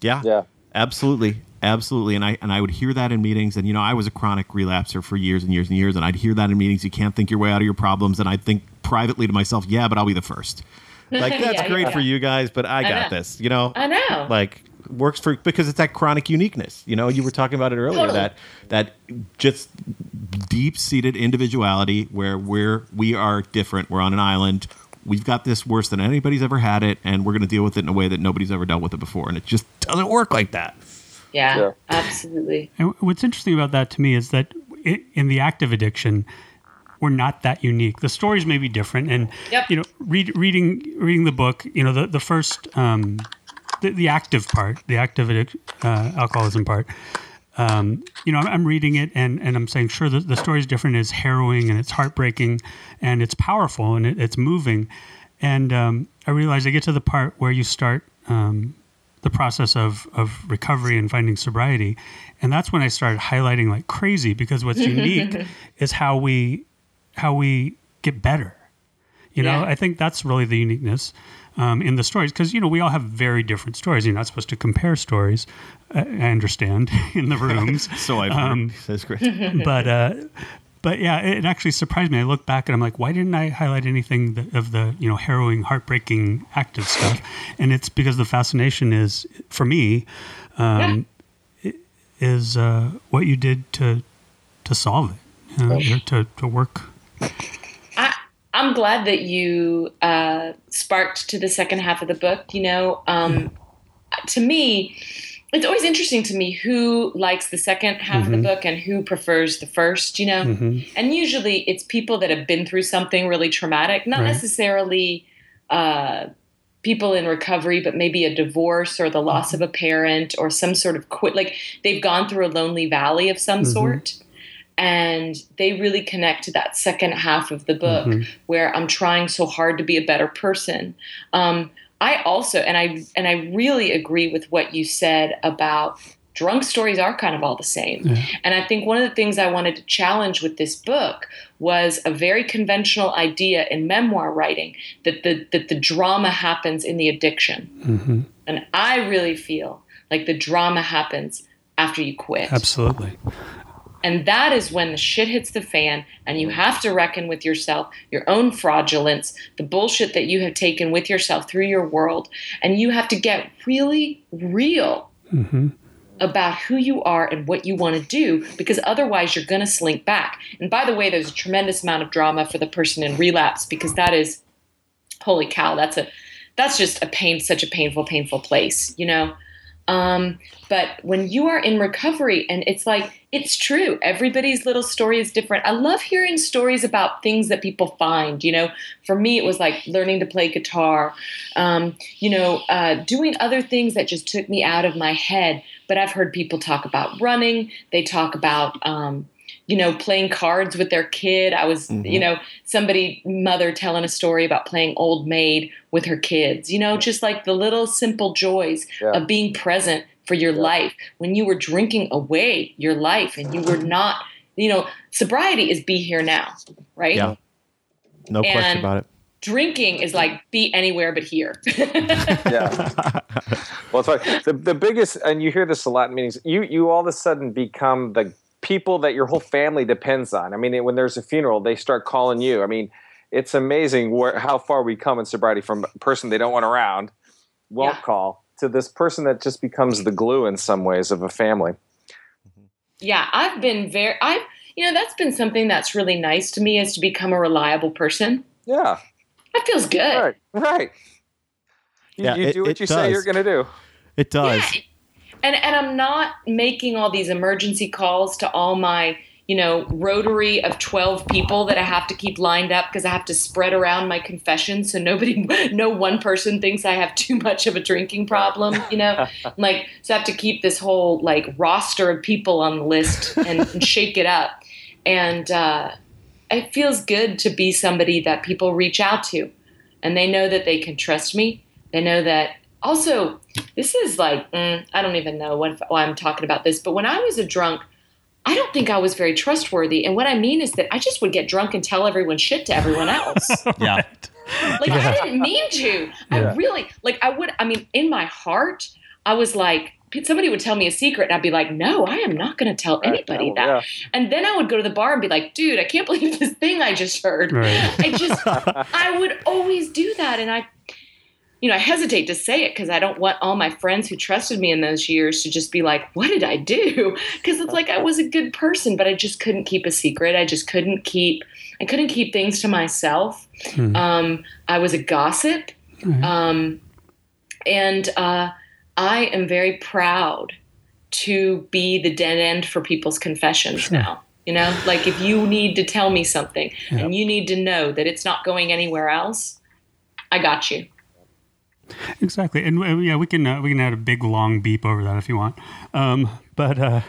Yeah, yeah, absolutely. Absolutely. And I and I would hear that in meetings. And, you know, I was a chronic relapser for years and years and years. And I'd hear that in meetings. You can't think your way out of your problems. And I'd think privately to myself, yeah, but I'll be the first. Like, that's yeah, great yeah. for you guys, but I, I got know. this, you know? I know. Like, works for, because it's that chronic uniqueness. You know, you were talking about it earlier, totally. that that just deep-seated individuality where we're we are different. We're on an island. We've got this worse than anybody's ever had it, and we're going to deal with it in a way that nobody's ever dealt with it before. And it just doesn't work like that. Yeah, yeah. absolutely. And what's interesting about that to me is that in the act of addiction, we're not that unique. The stories may be different, and yep. you know, read, reading reading the book, you know, the the first. Um, The, the active part, the active uh, alcoholism part, um, you know, I'm, I'm reading it and, and I'm saying, sure, the, the story is different. It's harrowing and it's heartbreaking and it's powerful and it, it's moving. And um, I realized I get to the part where you start um, the process of, of recovery and finding sobriety. And that's when I started highlighting like crazy, because what's unique is how we how we get better. You know, yeah. I think that's really the uniqueness Um, in the stories, because, you know, we all have very different stories. You're not supposed to compare stories, I understand, in the rooms. So I've um, heard. That's great. But, uh, but yeah, it actually surprised me. I look back and I'm like, why didn't I highlight anything that, of the, you know, harrowing, heartbreaking, active stuff? And it's because the fascination is, for me, um, yeah. is uh, what you did to to solve it, you know, or to, to work. I'm glad that you uh, sparked to the second half of the book. You know, um, to me, it's always interesting to me who likes the second half mm-hmm. of the book and who prefers the first, you know. Mm-hmm. And usually it's people that have been through something really traumatic, not right. necessarily uh, people in recovery, but maybe a divorce or the loss mm-hmm. of a parent or some sort of quit. Like, they've gone through a lonely valley of some mm-hmm. sort. And they really connect to that second half of the book mm-hmm. where I'm trying so hard to be a better person. Um, I also, and I, and I really agree with what you said about drunk stories are kind of all the same. Yeah. And I think one of the things I wanted to challenge with this book was a very conventional idea in memoir writing that the, that the drama happens in the addiction. Mm-hmm. And I really feel like the drama happens after you quit. Absolutely. And that is when the shit hits the fan and you have to reckon with yourself, your own fraudulence, the bullshit that you have taken with yourself through your world. And you have to get really real mm-hmm. about who you are and what you want to do, because otherwise you're going to slink back. And by the way, there's a tremendous amount of drama for the person in relapse, because that is, holy cow, that's a, that's just a pain, such a painful, painful place, you know? Um, but when you are in recovery, and it's like, it's true. Everybody's little story is different. I love hearing stories about things that people find, you know, for me, it was like learning to play guitar, um, you know, uh, doing other things that just took me out of my head. But I've heard people talk about running. They talk about, um, you know, playing cards with their kid. I was, mm-hmm. you know, somebody, mother telling a story about playing Old Maid with her kids, you know, just like the little simple joys yeah. of being present for your yeah. life when you were drinking away your life and you were not, you know, sobriety is be here now, right? Yeah. No and question about it. Drinking is like be anywhere but here. yeah. Well, it's like the, the biggest, and you hear this a lot in meetings, you, you all of a sudden become the people that your whole family depends on. I mean, when there's a funeral, they start calling you. I mean, it's amazing where, how far we come in sobriety from a person they don't want around, won't yeah. call, to this person that just becomes the glue in some ways of a family. Yeah, I've been very, I've, you know, that's been something that's really nice to me, is to become a reliable person. Yeah. That feels good. Right, right. You, yeah, you it, do what you does. say you're going to do. It does. Yeah. And and I'm not making all these emergency calls to all my, you know, rotary of twelve people that I have to keep lined up because I have to spread around my confessions so nobody, no one person thinks I have too much of a drinking problem, you know? Like, so I have to keep this whole, like, roster of people on the list and, and shake it up. And uh, it feels good to be somebody that people reach out to. And they know that they can trust me. They know that. Also, this is like, mm, I don't even know what, why I'm talking about this, but when I was a drunk, I don't think I was very trustworthy. And what I mean is that I just would get drunk and tell everyone shit to everyone else. yeah. Like, yeah. I didn't mean to. I yeah. really, like, I would, I mean, in my heart, I was like, somebody would tell me a secret and I'd be like, no, I am not going to tell anybody right, that. Yeah. And then I would go to the bar and be like, dude, I can't believe this thing I just heard. Right. I just, I would always do that. And I, you know, I hesitate to say it because I don't want all my friends who trusted me in those years to just be like, what did I do? Because it's like I was a good person, but I just couldn't keep a secret. I just couldn't keep I couldn't keep things to myself. Mm-hmm. Um, I was a gossip. Mm-hmm. Um, and uh, I am very proud to be the dead end for people's confessions sure. now. You know, like if you need to tell me something yep. and you need to know that it's not going anywhere else, I got you. Exactly, and uh, yeah, we can uh, we can add a big long beep over that if you want. Um, but uh,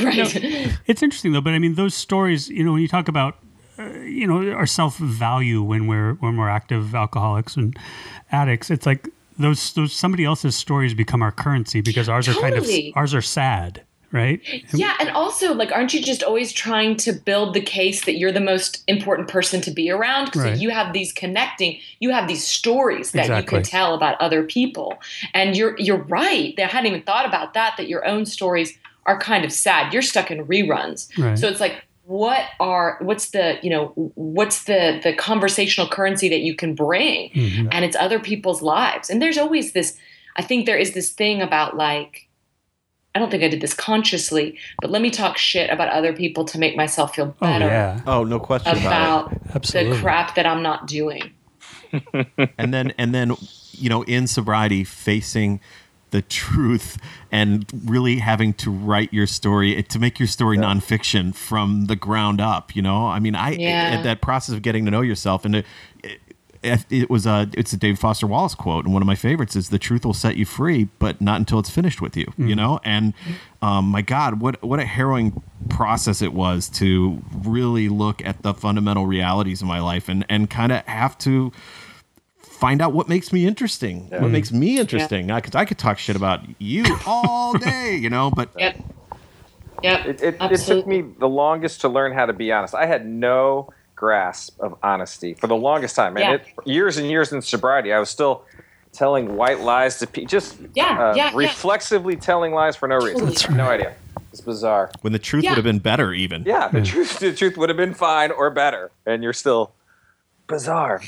right. you know, it's interesting though. But I mean, those stories, you know, when you talk about uh, you know our self value when we're when we're active alcoholics and addicts, it's like those those somebody else's stories become our currency because ours totally. are kind of ours are sad, right? Yeah, and also like, aren't you just always trying to build the case that you're the most important person to be around? Because right. you have these connecting, you have these stories that exactly. you can tell about other people. And you're you're right. I hadn't even thought about that, that your own stories are kind of sad. You're stuck in reruns. Right. So it's like, what are, what's the, you know, what's the, the conversational currency that you can bring? Mm-hmm. And it's other people's lives. And there's always this, I think there is this thing about like, I don't think I did this consciously, but let me talk shit about other people to make myself feel better. Oh, yeah. Oh, no question about, about the crap that I'm not doing. and then, and then, you know, in sobriety, facing the truth and really having to write your story, to make your story yeah. nonfiction from the ground up. You know, I mean, I yeah. at that process of getting to know yourself, and it, it, it was a it's a David Foster Wallace quote, and one of my favorites is, "The truth will set you free, but not until it's finished with you." Mm-hmm. You know, and um, my God, what what a harrowing process it was to really look at the fundamental realities of my life, and and kind of have to find out what makes me interesting, yeah. what makes me interesting. Yeah. I could, I could talk shit about you all day, you know, but yep. Yep. It, it, it took me the longest to learn how to be honest. I had no grasp of honesty for the longest time. And yeah. it, years and years in sobriety, I was still telling white lies to people, just yeah, uh, yeah, reflexively yeah. telling lies for no reason. That's right. No idea. It's bizarre. When the truth yeah. would have been better, even. Yeah, the, yeah. Truth, the truth would have been fine or better, and you're still bizarre.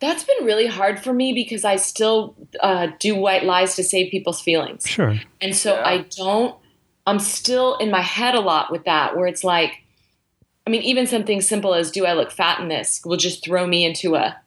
That's been really hard for me because I still uh, do white lies to save people's feelings. Sure. And so yeah. I don't – I'm still in my head a lot with that where it's like – I mean, even something simple as do I look fat in this will just throw me into a –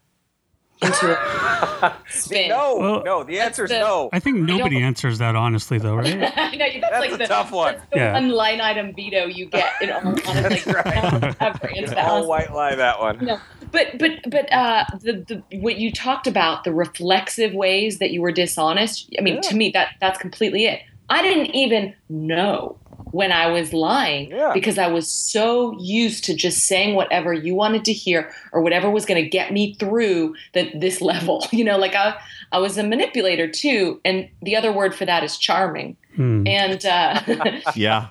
into a spin. No, well, no. The answer is no. I think nobody I answers that honestly though, right? I know, that's, that's like a the, tough one. That's the yeah. one line-item veto you get in all honesty. That's right. Ever. It's the whole white lie, that one. No. But but but uh, the, the what you talked about, the reflexive ways that you were dishonest, I mean, yeah. to me, that that's completely it. I didn't even know when I was lying yeah. because I was so used to just saying whatever you wanted to hear or whatever was going to get me through the, this level. You know, like I, I was a manipulator too, and the other word for that is charming. Hmm. And uh, yeah.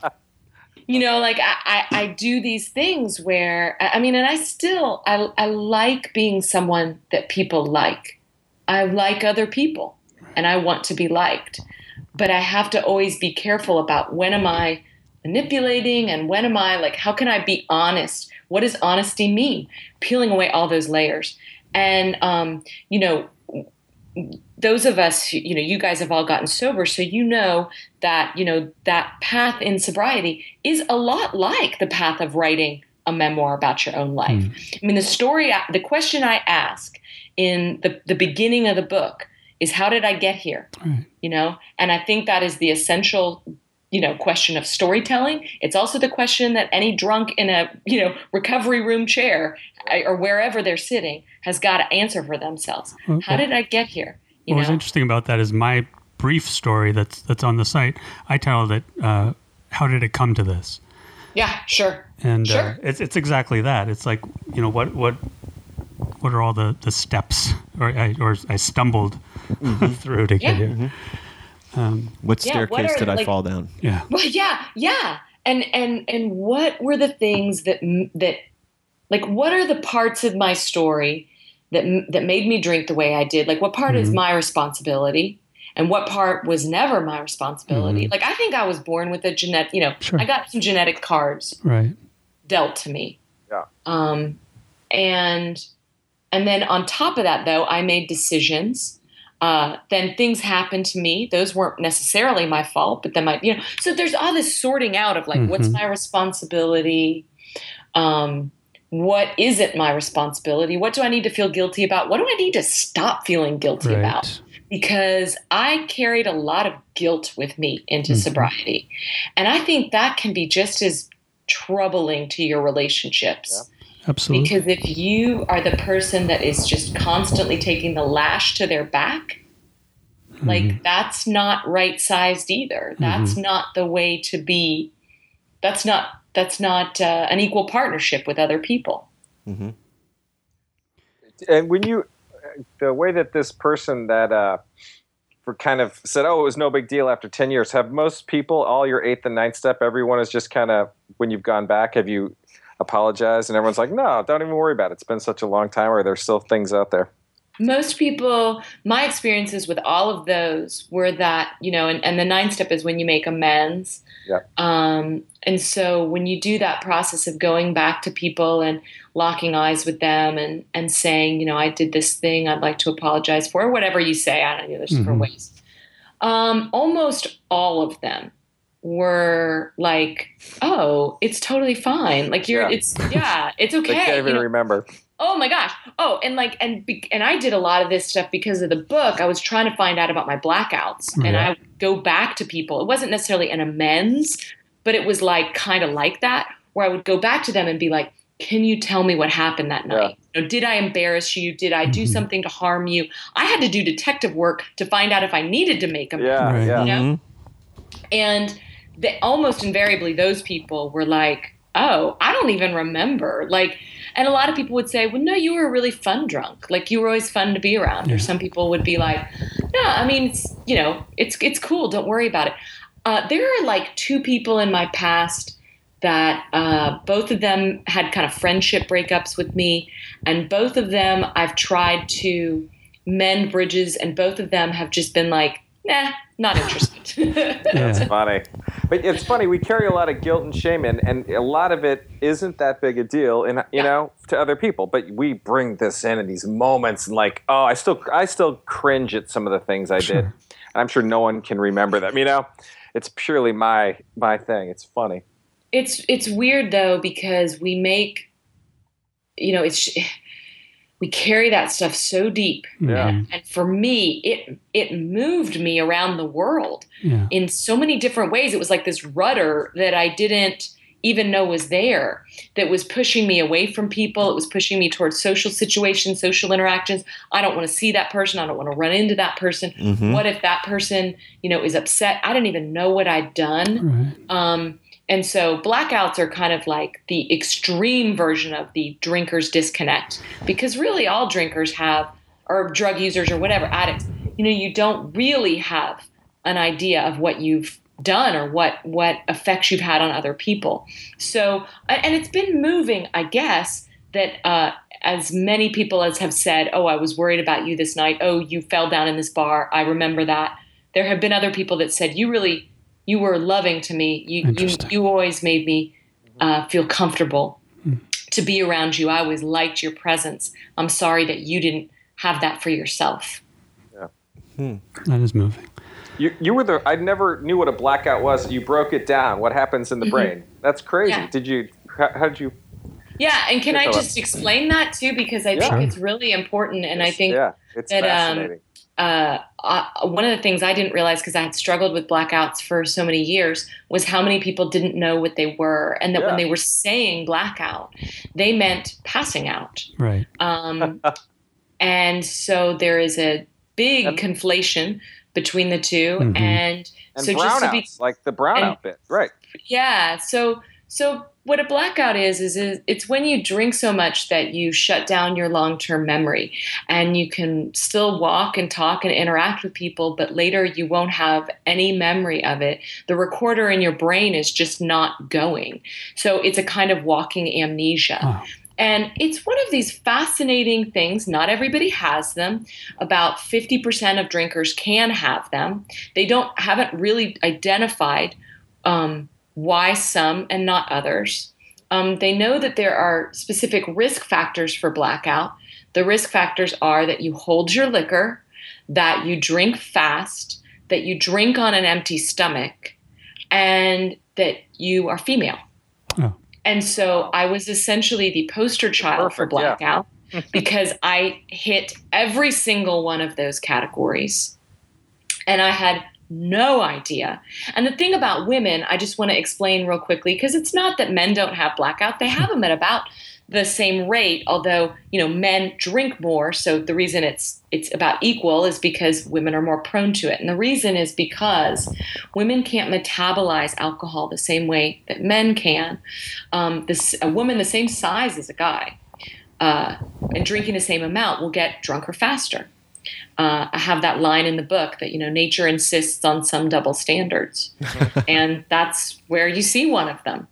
You know, like I, I, I do these things where, I mean, and I still, I, I like being someone that people like. I like other people and I want to be liked, but I have to always be careful about when am I manipulating and when am I like, how can I be honest? What does honesty mean? Peeling away all those layers. And, um, you know, those of us, you know, you guys have all gotten sober, so you know that, you know, that path in sobriety is a lot like the path of writing a memoir about your own life. Mm. I mean, the story, the question I ask in the, the beginning of the book is, how did I get here? Mm. You know, and I think that is the essential, you know, question of storytelling. It's also the question that any drunk in a, you know, recovery room chair or wherever they're sitting has got to answer for themselves. Okay. How did I get here? You what know? was interesting about that is my brief story that's that's on the site, I titled it, uh, How Did It Come to This? Yeah, sure. And sure. Uh, it's it's exactly that. It's like, you know, what what what are all the, the steps? Or I, or I stumbled mm-hmm. through to yeah. get here. Mm-hmm. Um, what staircase yeah, what are, did I like, fall down? Yeah. Well, yeah, yeah. And and and what were the things that that like what are the parts of my story that that made me drink the way I did? Like, what part mm-hmm. is my responsibility and what part was never my responsibility? Mm-hmm. Like, I think I was born with a genetic, you know, sure. I got some genetic cards right. dealt to me. Yeah. Um, and, and then on top of that though, I made decisions. Uh, then things happened to me. Those weren't necessarily my fault, but then my, you know, so there's all this sorting out of like, mm-hmm. what's my responsibility? Um, What isn't my responsibility? What do I need to feel guilty about? What do I need to stop feeling guilty right. about? Because I carried a lot of guilt with me into mm-hmm. sobriety. And I think that can be just as troubling to your relationships. Yeah. Absolutely. Because if you are the person that is just constantly taking the lash to their back, mm-hmm. like that's not right-sized either. That's mm-hmm. not the way to be. That's not... That's not uh, an equal partnership with other people. Mm-hmm. And when you, the way that this person that uh, for kind of said, oh, it was no big deal after ten years, have most people, all your eighth and ninth step, everyone is just kind of, when you've gone back, have you apologized? And everyone's like, no, don't even worry about it. It's been such a long time, or there's still things out there. Most people, my experiences with all of those were that, you know, and, and the ninth step is when you make amends. Yeah. Um, and so when you do that process of going back to people and locking eyes with them and, and saying, you know, I did this thing I'd like to apologize for, or whatever you say, I don't know, there's different mm-hmm. ways. Um, almost all of them were like, oh, it's totally fine. Like you're, yeah. it's, yeah, it's okay. I can't even you know? remember. Oh my gosh. Oh, and like, and, and I did a lot of this stuff because of the book. I was trying to find out about my blackouts mm-hmm. and I would go back to people. It wasn't necessarily an amends, but it was like kind of like that where I would go back to them and be like, can you tell me what happened that night? Yeah. You know, did I embarrass you? Did I do mm-hmm. something to harm you? I had to do detective work to find out if I needed to make amends. Yeah, right. yeah. You know? Mm-hmm. And they, almost invariably those people were like, oh, I don't even remember. Like, And a lot of people would say, well, no, you were a really fun drunk. Like, you were always fun to be around. Yeah. Or some people would be like, no, I mean, it's, you know, it's, it's cool. Don't worry about it. Uh, there are like two people in my past that uh, both of them had kind of friendship breakups with me. And both of them, I've tried to mend bridges, and both of them have just been like, nah, not interested. That's funny. But it's funny, we carry a lot of guilt and shame in, and a lot of it isn't that big a deal, in, you yeah. know, to other people. But we bring this in in these moments, and like, oh, I still I still cringe at some of the things I did. And I'm sure no one can remember them, you know? It's purely my my thing. It's funny. It's it's weird, though, because we make, you know, it's we carry that stuff so deep. Yeah. And, and for me, it it moved me around the world yeah. in so many different ways. It was like this rudder that I didn't even know was there, that was pushing me away from people. It was pushing me towards social situations, social interactions. I don't want to see that person. I don't want to run into that person. Mm-hmm. What if that person, you know, is upset? I didn't even know what I'd done. Right. Um, and so blackouts are kind of like the extreme version of the drinker's disconnect, because really all drinkers have, or drug users or whatever, addicts, you know, you don't really have an idea of what you've done or what, what effects you've had on other people. So, and it's been moving, I guess, that uh, as many people as have said, oh, I was worried about you this night. Oh, you fell down in this bar. I remember that. There have been other people that said, you really, you were loving to me. You you, you always made me uh, feel comfortable mm. to be around you. I always liked your presence. I'm sorry that you didn't have that for yourself. Yeah, hmm. That is moving. You you were the I never knew what a blackout was. You broke it down. What happens in the mm-hmm. brain? That's crazy. Yeah. Did you? How, how did you? Yeah, and can I just up? explain that too? Because I yeah. think it's really important, and it's, I think yeah, it's that, fascinating. Um, Uh, uh, one of the things I didn't realize, because I had struggled with blackouts for so many years, was how many people didn't know what they were, and that yeah. when they were saying blackout, they meant passing out. Right. Um, and so there is a big and, conflation between the two, mm-hmm. and, and so just to be like the brownout bit, right? Yeah. So so what a blackout is is is it's when you drink so much that you shut down your long-term memory, and you can still walk and talk and interact with people, but later you won't have any memory of it. The recorder in your brain is just not going. So it's a kind of walking amnesia. Oh. And it's one of these fascinating things. Not everybody has them. About fifty percent of drinkers can have them. They don't haven't really identified um why some and not others. Um, they know that there are specific risk factors for blackout. The risk factors are that you hold your liquor, that you drink fast, that you drink on an empty stomach, and that you are female. Oh. And so I was essentially the poster child Perfect, for blackout yeah. because I hit every single one of those categories, and I had no idea. And the thing about women, I just want to explain real quickly, because it's not that men don't have blackout. They have them at about the same rate, although, you know, men drink more. So the reason it's it's about equal is because women are more prone to it. And the reason is because women can't metabolize alcohol the same way that men can. Um, this a woman the same size as a guy uh, and drinking the same amount will get drunker faster. Uh, I have that line in the book that, you know, nature insists on some double standards, and that's where you see one of them.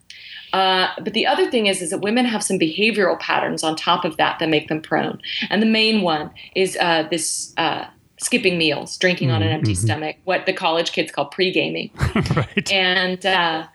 Uh, but the other thing is, is that women have some behavioral patterns on top of that that make them prone. And the main one is uh, this uh, skipping meals, drinking mm-hmm. on an empty mm-hmm. stomach, what the college kids call pre-gaming. Right. And uh,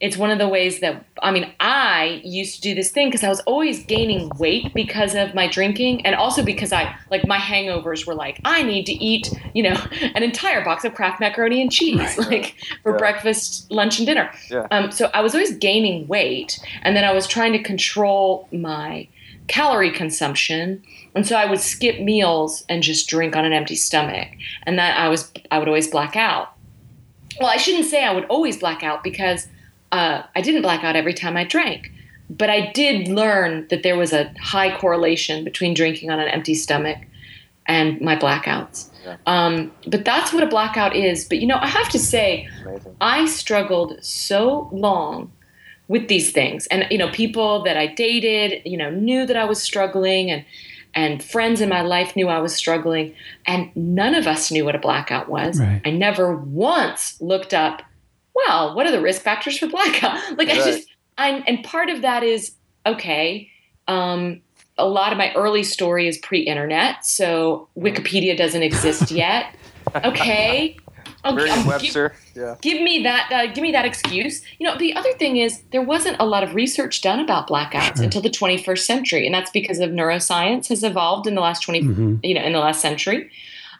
it's one of the ways that, I mean, I used to do this thing because I was always gaining weight because of my drinking, and also because I, like, my hangovers were like, I need to eat, you know, an entire box of Kraft macaroni and cheese, right, like right. for yeah. breakfast, lunch, and dinner. Yeah. Um, so I was always gaining weight, and then I was trying to control my calorie consumption, and so I would skip meals and just drink on an empty stomach, and that I was, I would always black out. Well, I shouldn't say I would always black out, because Uh, I didn't black out every time I drank, but I did learn that there was a high correlation between drinking on an empty stomach and my blackouts. Yeah. Um, but that's what a blackout is. But, you know, I have to say, I struggled so long with these things. And, you know, people that I dated, you know, knew that I was struggling, and and friends in my life knew I was struggling, and none of us knew what a blackout was. Right. I never once looked up, well, what are the risk factors for blackout? Like, right. I just, I'm, and part of that is, okay, um, a lot of my early story is pre-internet, so Wikipedia doesn't exist yet. Okay. Merriam-Webster. Yeah. Give me that. Uh, give me that excuse. You know, the other thing is there wasn't a lot of research done about blackouts sure. until the twenty-first century, and that's because of neuroscience has evolved in the last twenty. Mm-hmm. You know, in the last century,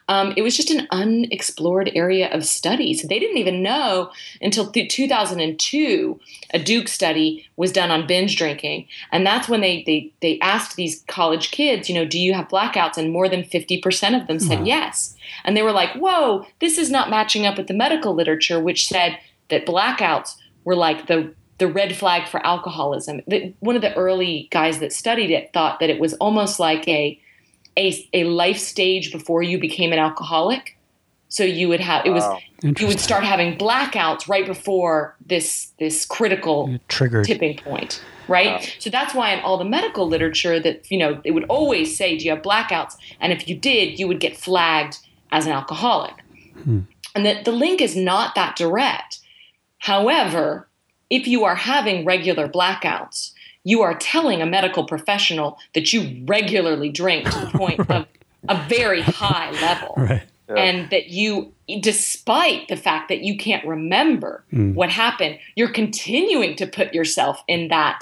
um, it was just an unexplored area of study. So they didn't even know until th- two thousand two, a Duke study was done on binge drinking, and that's when they they they asked these college kids, you know, do you have blackouts? And more than fifty percent of them said wow. yes. And they were like, whoa, this is not matching up with the medical literature, which said that blackouts were like the, the red flag for alcoholism. The, one of the early guys that studied it thought that it was almost like a, a, a life stage before you became an alcoholic. So you would have, it was, wow. you would start having blackouts right before this, this critical triggered tipping point. Right. Wow. So that's why in all the medical literature that, you know, it would always say, do you have blackouts? And if you did, you would get flagged as an alcoholic. Hmm. And that the link is not that direct. However, if you are having regular blackouts, you are telling a medical professional that you regularly drink to the point right. of a very high level. Right. Yeah. And that you, despite the fact that you can't remember hmm. what happened, you're continuing to put yourself in that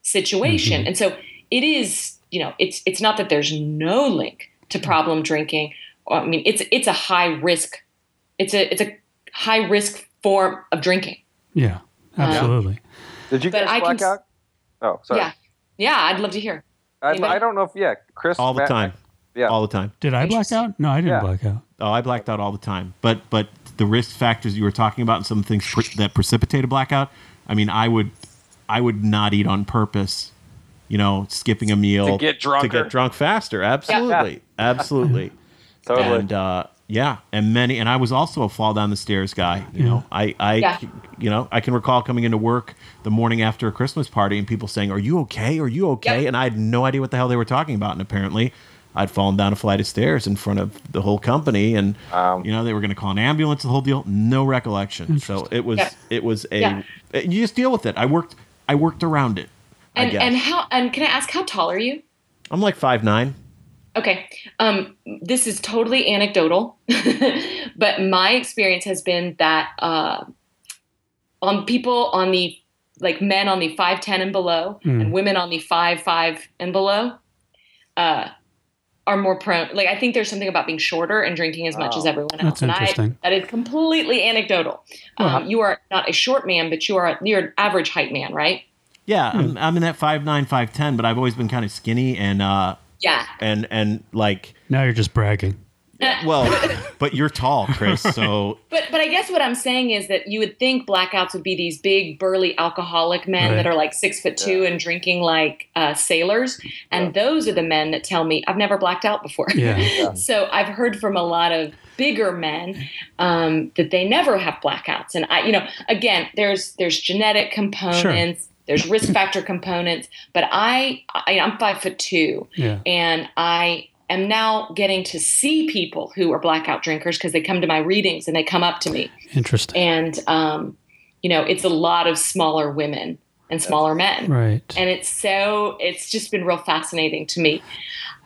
situation. Mm-hmm. And so it is, you know, it's it's not that there's no link to problem drinking. I mean, it's it's a high risk, it's a it's a high risk form of drinking. Yeah, absolutely. Um, Did you guys black out? Oh, sorry. Yeah, yeah. I'd love to hear. I, I don't know if yeah, Chris. All the Matt, time. Yeah, all the time. Did I black out? No, I didn't yeah. black out. Oh, I blacked out all the time. But but the risk factors you were talking about, and some things pre- that precipitate a blackout. I mean, I would I would not eat on purpose. You know, skipping a meal to get drunk to get drunk faster. Absolutely, yeah. absolutely. Totally. And uh, yeah, and many, and I was also a fall down the stairs guy. You yeah. know, I, I, yeah. you know, I can recall coming into work the morning after a Christmas party and people saying, "Are you okay? Are you okay?" Yep. And I had no idea what the hell they were talking about. And apparently, I'd fallen down a flight of stairs in front of the whole company, and um, you know, they were going to call an ambulance. The whole deal, no recollection. So it was, yeah. it was a. Yeah. It, you just deal with it. I worked, I worked around it. And I guess. and how and can I ask how tall are you? I'm like five nine. Okay. Um, this is totally anecdotal, but my experience has been that uh, on people on the, like men on the five ten and below mm. and women on the five five and below uh, are more prone. Like, I think there's something about being shorter and drinking as much oh, as everyone else. That's and interesting. I, that is completely anecdotal. Well, um, you are not a short man, but you are a, you're an average height man, right? Yeah. Mm. I'm, I'm in that five nine, five ten, but I've always been kind of skinny and, uh, yeah. And, and like... Now you're just bragging. Well, but you're tall, Chris, so... But but I guess what I'm saying is that you would think blackouts would be these big, burly, alcoholic men right. that are like six foot two yeah. and drinking like uh, sailors. And yeah. those are the men that tell me, I've never blacked out before. Yeah. yeah. So I've heard from a lot of bigger men um, that they never have blackouts. And, I, you know, again, there's there's genetic components. Sure. There's risk factor components, but I, I I'm five foot two, yeah. and I am now getting to see people who are blackout drinkers because they come to my readings and they come up to me. Interesting. And um, you know, it's a lot of smaller women and smaller men, right? And it's so it's just been real fascinating to me.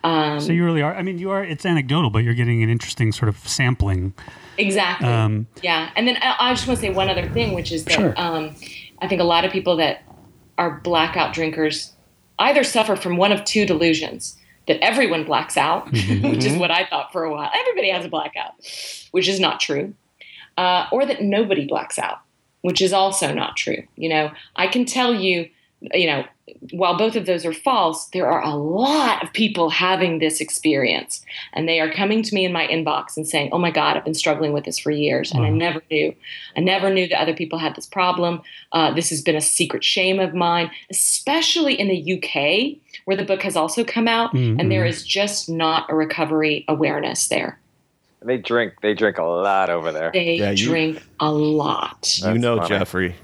Um, so you really are. I mean, you are. It's anecdotal, but you're getting an interesting sort of sampling. Exactly. Um, yeah. And then I, I just want to say one other thing, which is that sure. um, I think a lot of people that are blackout drinkers either suffer from one of two delusions: that everyone blacks out, mm-hmm. which is what I thought for a while. Everybody has a blackout, which is not true. Uh, or that nobody blacks out, which is also not true. You know, I can tell you, you know, while both of those are false, there are a lot of people having this experience, and they are coming to me in my inbox and saying, oh my God, I've been struggling with this for years. And wow. I never knew, I never knew that other people had this problem. Uh, this has been a secret shame of mine, especially in the U K where the book has also come out mm-hmm. and there is just not a recovery awareness there. And they drink, they drink a lot over there. They yeah, you, drink a lot. You know, funny. Jeffrey.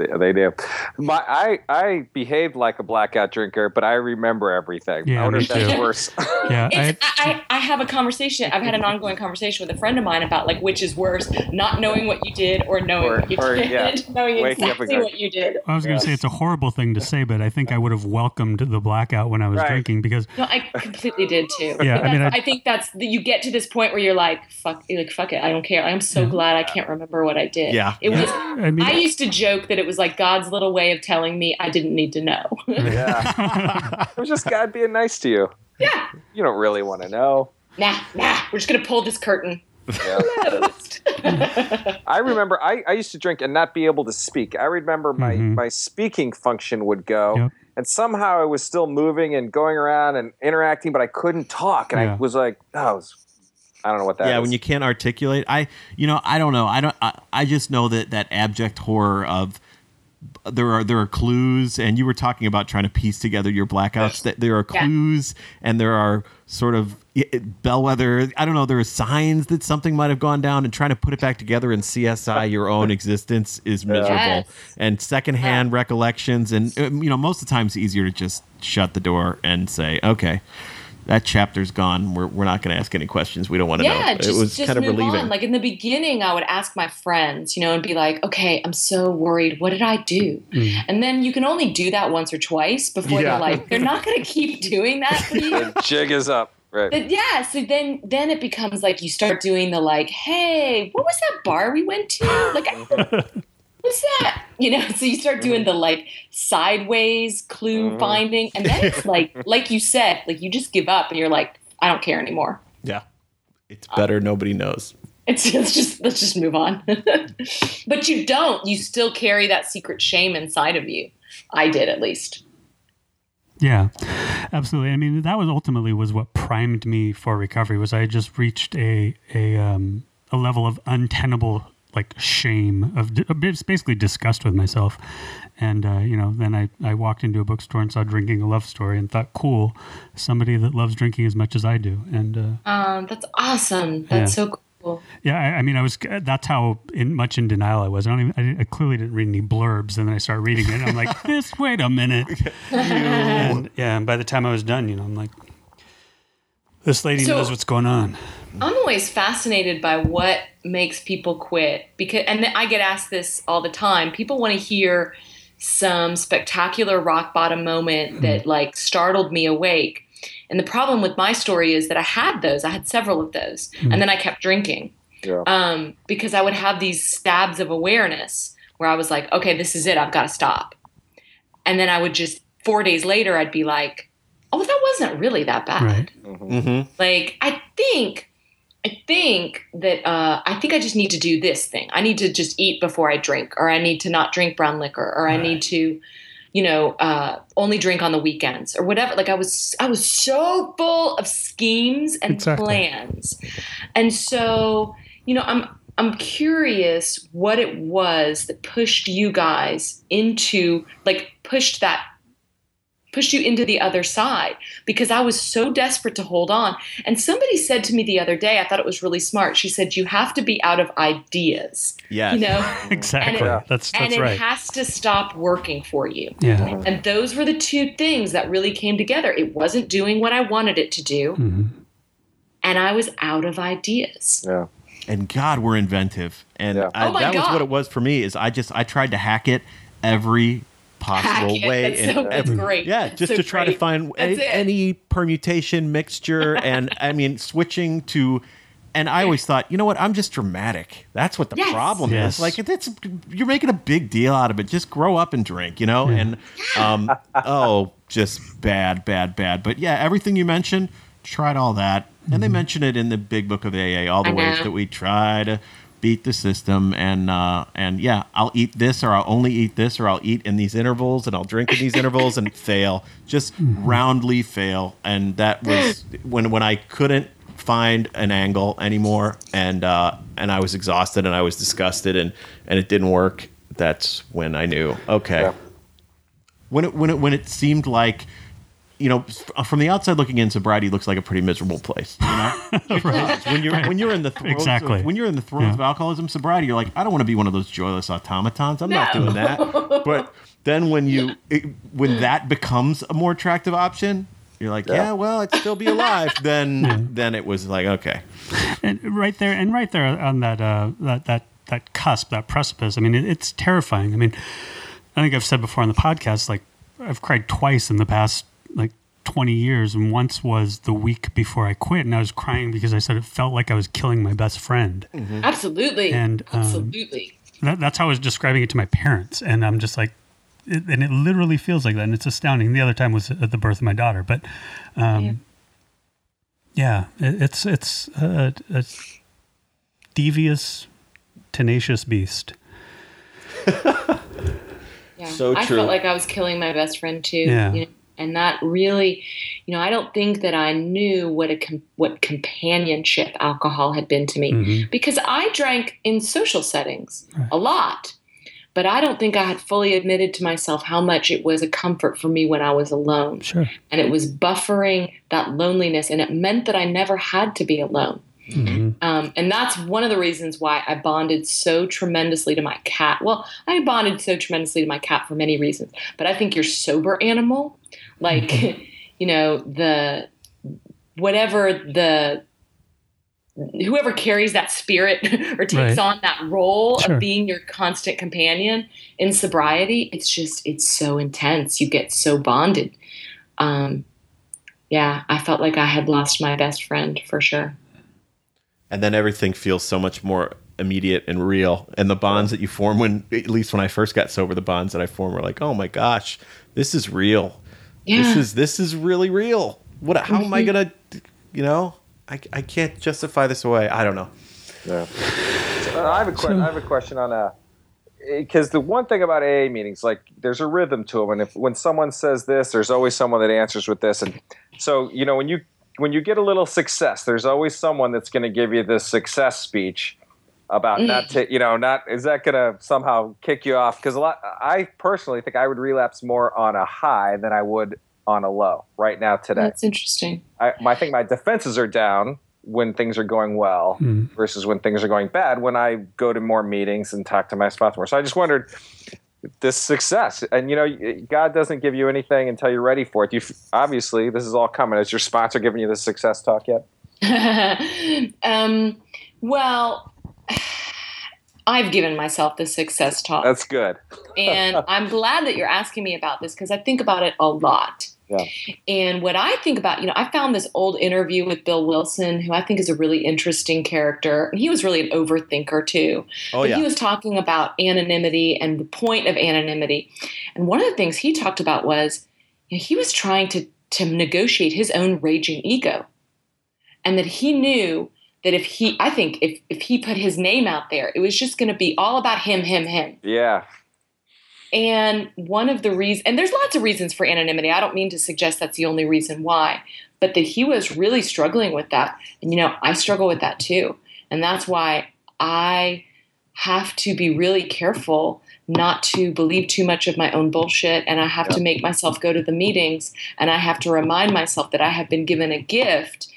they, they do. My, I, I behaved like a blackout drinker, but I remember everything. Yeah, I me too. That's worse. yeah, I, I, I have a conversation. I've had an ongoing conversation with a friend of mine about like which is worse, not knowing what you did or knowing or, what you or, did, yeah. knowing Waking exactly what you did. I was going to yes. say it's a horrible thing to say, but I think I would have welcomed the blackout when I was right. drinking because no, I completely did too. Yeah, I mean, I, I think that's the, you get to this point where you're like, fuck, you're like fuck it, I don't care. I'm so yeah. glad I can't remember what I did. Yeah, it yeah. was. I, mean, I used to joke that it was like God's little way of telling me I didn't need to know. yeah, it was just God being nice to you. Yeah, you don't really want to know. Nah, nah. We're just gonna pull this curtain. Yeah. I remember I, I used to drink and not be able to speak. I remember my, mm-hmm. my speaking function would go yep. and somehow I was still moving and going around and interacting, but I couldn't talk. And yeah. I was like, oh, it was, I don't know what that yeah, is. Yeah, when you can't articulate. I, you know, I don't know. I don't, I, I just know that that abject horror of there are, there are clues, and you were talking about trying to piece together your blackouts, that there are clues yeah. and there are sort of bellwether. I don't know. There are signs that something might have gone down, and trying to put it back together in C S I your own existence is miserable. Yes. And secondhand yeah. recollections, and you know, most of the time it's easier to just shut the door and say, "Okay, that chapter's gone. We're we're not going to ask any questions. We don't want to yeah, know." Just, it was just kind of relieving. On. Like in the beginning, I would ask my friends, you know, and be like, "Okay, I'm so worried. What did I do?" Mm. And then you can only do that once or twice before yeah. they're like, "They're not going to keep doing that for you." The jig is up. Right. But yeah, so then then it becomes like you start doing the like, hey, what was that bar we went to? Like, I, what's that? You know, so you start doing the like sideways clue mm-hmm. finding. And then it's like, like you said, like you just give up and you're like, I don't care anymore. Yeah. It's better. Um, nobody knows. It's, it's just, let's just move on. But you don't. You still carry that secret shame inside of you. I did, at least. Yeah, absolutely. I mean, that was ultimately was what primed me for recovery. Was I just reached a a um, a level of untenable like shame of di- basically disgust with myself, and uh, you know, then I, I walked into a bookstore and saw Drinking, a Love Story, and thought, cool, somebody that loves drinking as much as I do, and uh, um, that's awesome. That's yeah. so cool. Cool. Yeah, I, I mean, I was. That's how in, much in denial I was. I don't even. I, didn't, I clearly didn't read any blurbs, and then I started reading it. And I'm like, this. Wait a minute. and, yeah, and by the time I was done, you know, I'm like, this lady so, knows what's going on. I'm always fascinated by what makes people quit, because, and I get asked this all the time. People want to hear some spectacular rock bottom moment mm-hmm. that like startled me awake. And the problem with my story is that I had those. I had several of those. Mm. And then I kept drinking yeah. um, because I would have these stabs of awareness where I was like, okay, this is it. I've got to stop. And then I would just four days later, I'd be like, oh, that wasn't really that bad. Right. Mm-hmm. Like, I think I think that uh, I think I just need to do this thing. I need to just eat before I drink, or I need to not drink brown liquor, or right. I need to – you know, uh, only drink on the weekends or whatever. Like I was, I was so full of schemes and exactly. plans. And so, you know, I'm, I'm curious what it was that pushed you guys into like pushed that, pushed you into the other side, because I was so desperate to hold on. And somebody said to me the other day, I thought it was really smart. She said, you have to be out of ideas. Yeah, you know, exactly. And it, yeah. that's, that's and it right. has to stop working for you. Yeah. And those were the two things that really came together. It wasn't doing what I wanted it to do. Mm-hmm. And I was out of ideas. Yeah. And God, we're inventive. And yeah. I, oh that God. was what it was for me is I just, I tried to hack it every possible it. way that's, and so, that's great. Yeah, that's just so to try great. to find a, any permutation, mixture, and I mean switching to and I always thought, you know what, I'm just dramatic. That's what the yes. problem yes. is. Like it's you're making a big deal out of it. Just grow up and drink, you know? Yeah. And um oh, just bad, bad, bad. But yeah, everything you mentioned, tried all that. Mm-hmm. And they mention it in the big book of A A, all the I ways know. that we try to beat the system, and uh, and yeah, I'll eat this, or I'll only eat this, or I'll eat in these intervals, and I'll drink in these intervals, and fail, just roundly fail. And that was when when I couldn't find an angle anymore, and uh, and I was exhausted, and I was disgusted, and and it didn't work. That's when I knew, okay. Yeah. When it when it when it seemed like you know, from the outside looking in, sobriety looks like a pretty miserable place. You know? Right. When you're right. when you're in the throes exactly. of, when you're in the throes yeah. of alcoholism, sobriety, you're like, I don't want to be one of those joyless automatons. I'm no. not doing that. But then when you it, when that becomes a more attractive option, you're like, yeah, yeah well, I'd still be alive. then yeah. then it was like, okay, and right there and right there on that uh, that that that cusp, that precipice. I mean, it, it's terrifying. I mean, I think I've said before on the podcast, like I've cried twice in the past. Like twenty years, and once was the week before I quit, and I was crying because I said it felt like I was killing my best friend. Mm-hmm. Absolutely, and um, absolutely. That, that's how I was describing it to my parents, and I'm just like, it, and it literally feels like that, and it's astounding. The other time was at the birth of my daughter, but um, yeah. yeah, it, it's it's a, a devious, tenacious beast. yeah. So true. I felt like I was killing my best friend too. Yeah. You know? And that really, you know, I don't think that I knew what a com- what companionship alcohol had been to me, mm-hmm. because I drank in social settings right. a lot, but I don't think I had fully admitted to myself how much it was a comfort for me when I was alone. Sure. And it was buffering that loneliness, and it meant that I never had to be alone. Mm-hmm. Um, and that's one of the reasons why I bonded so tremendously to my cat. Well, I bonded so tremendously to my cat for many reasons, but I think your sober animal, like, mm-hmm. you know, the, whatever the, whoever carries that spirit or takes right. on that role sure. of being your constant companion in sobriety, it's just, it's so intense. You get so bonded. Um, yeah, I felt like I had lost my best friend for sure. And then everything feels so much more immediate and real. And the bonds that you form when, at least when I first got sober, the bonds that I formed were like, oh my gosh, this is real. Yeah. This is, this is really real. What, how mm-hmm. am I going to, you know, I, I can't justify this away. I don't know. Yeah. So, uh, I have a question. I have a question on uh, because the one thing about A A meetings, like there's a rhythm to them. And if, when someone says this, there's always someone that answers with this. And so, you know, when you, When you get a little success, there's always someone that's going to give you this success speech about not, to, you know, not is that going to somehow kick you off? Because a lot, I personally think I would relapse more on a high than I would on a low right now today. That's interesting. I, I think my defenses are down when things are going well mm. versus when things are going bad. When I go to more meetings and talk to my spouse more, so I just wondered. This success, and you know, God doesn't give you anything until you're ready for it. You obviously, this is all coming. Is your sponsor giving you the success talk yet? um, well, I've given myself the success talk. That's good, and I'm glad that you're asking me about this because I think about it a lot. Yeah. And what I think about, you know, I found this old interview with Bill Wilson, who I think is a really interesting character. And he was really an overthinker, too. Oh, but yeah. He was talking about anonymity and the point of anonymity. And one of the things he talked about was, you know, he was trying to, to negotiate his own raging ego. And that he knew that if he, I think if, if he put his name out there, it was just going to be all about him, him, him. Yeah. And one of the reasons, and there's lots of reasons for anonymity. I don't mean to suggest that's the only reason why, but that he was really struggling with that. And, you know, I struggle with that too. And that's why I have to be really careful not to believe too much of my own bullshit. And I have to make myself go to the meetings and I have to remind myself that I have been given a gift.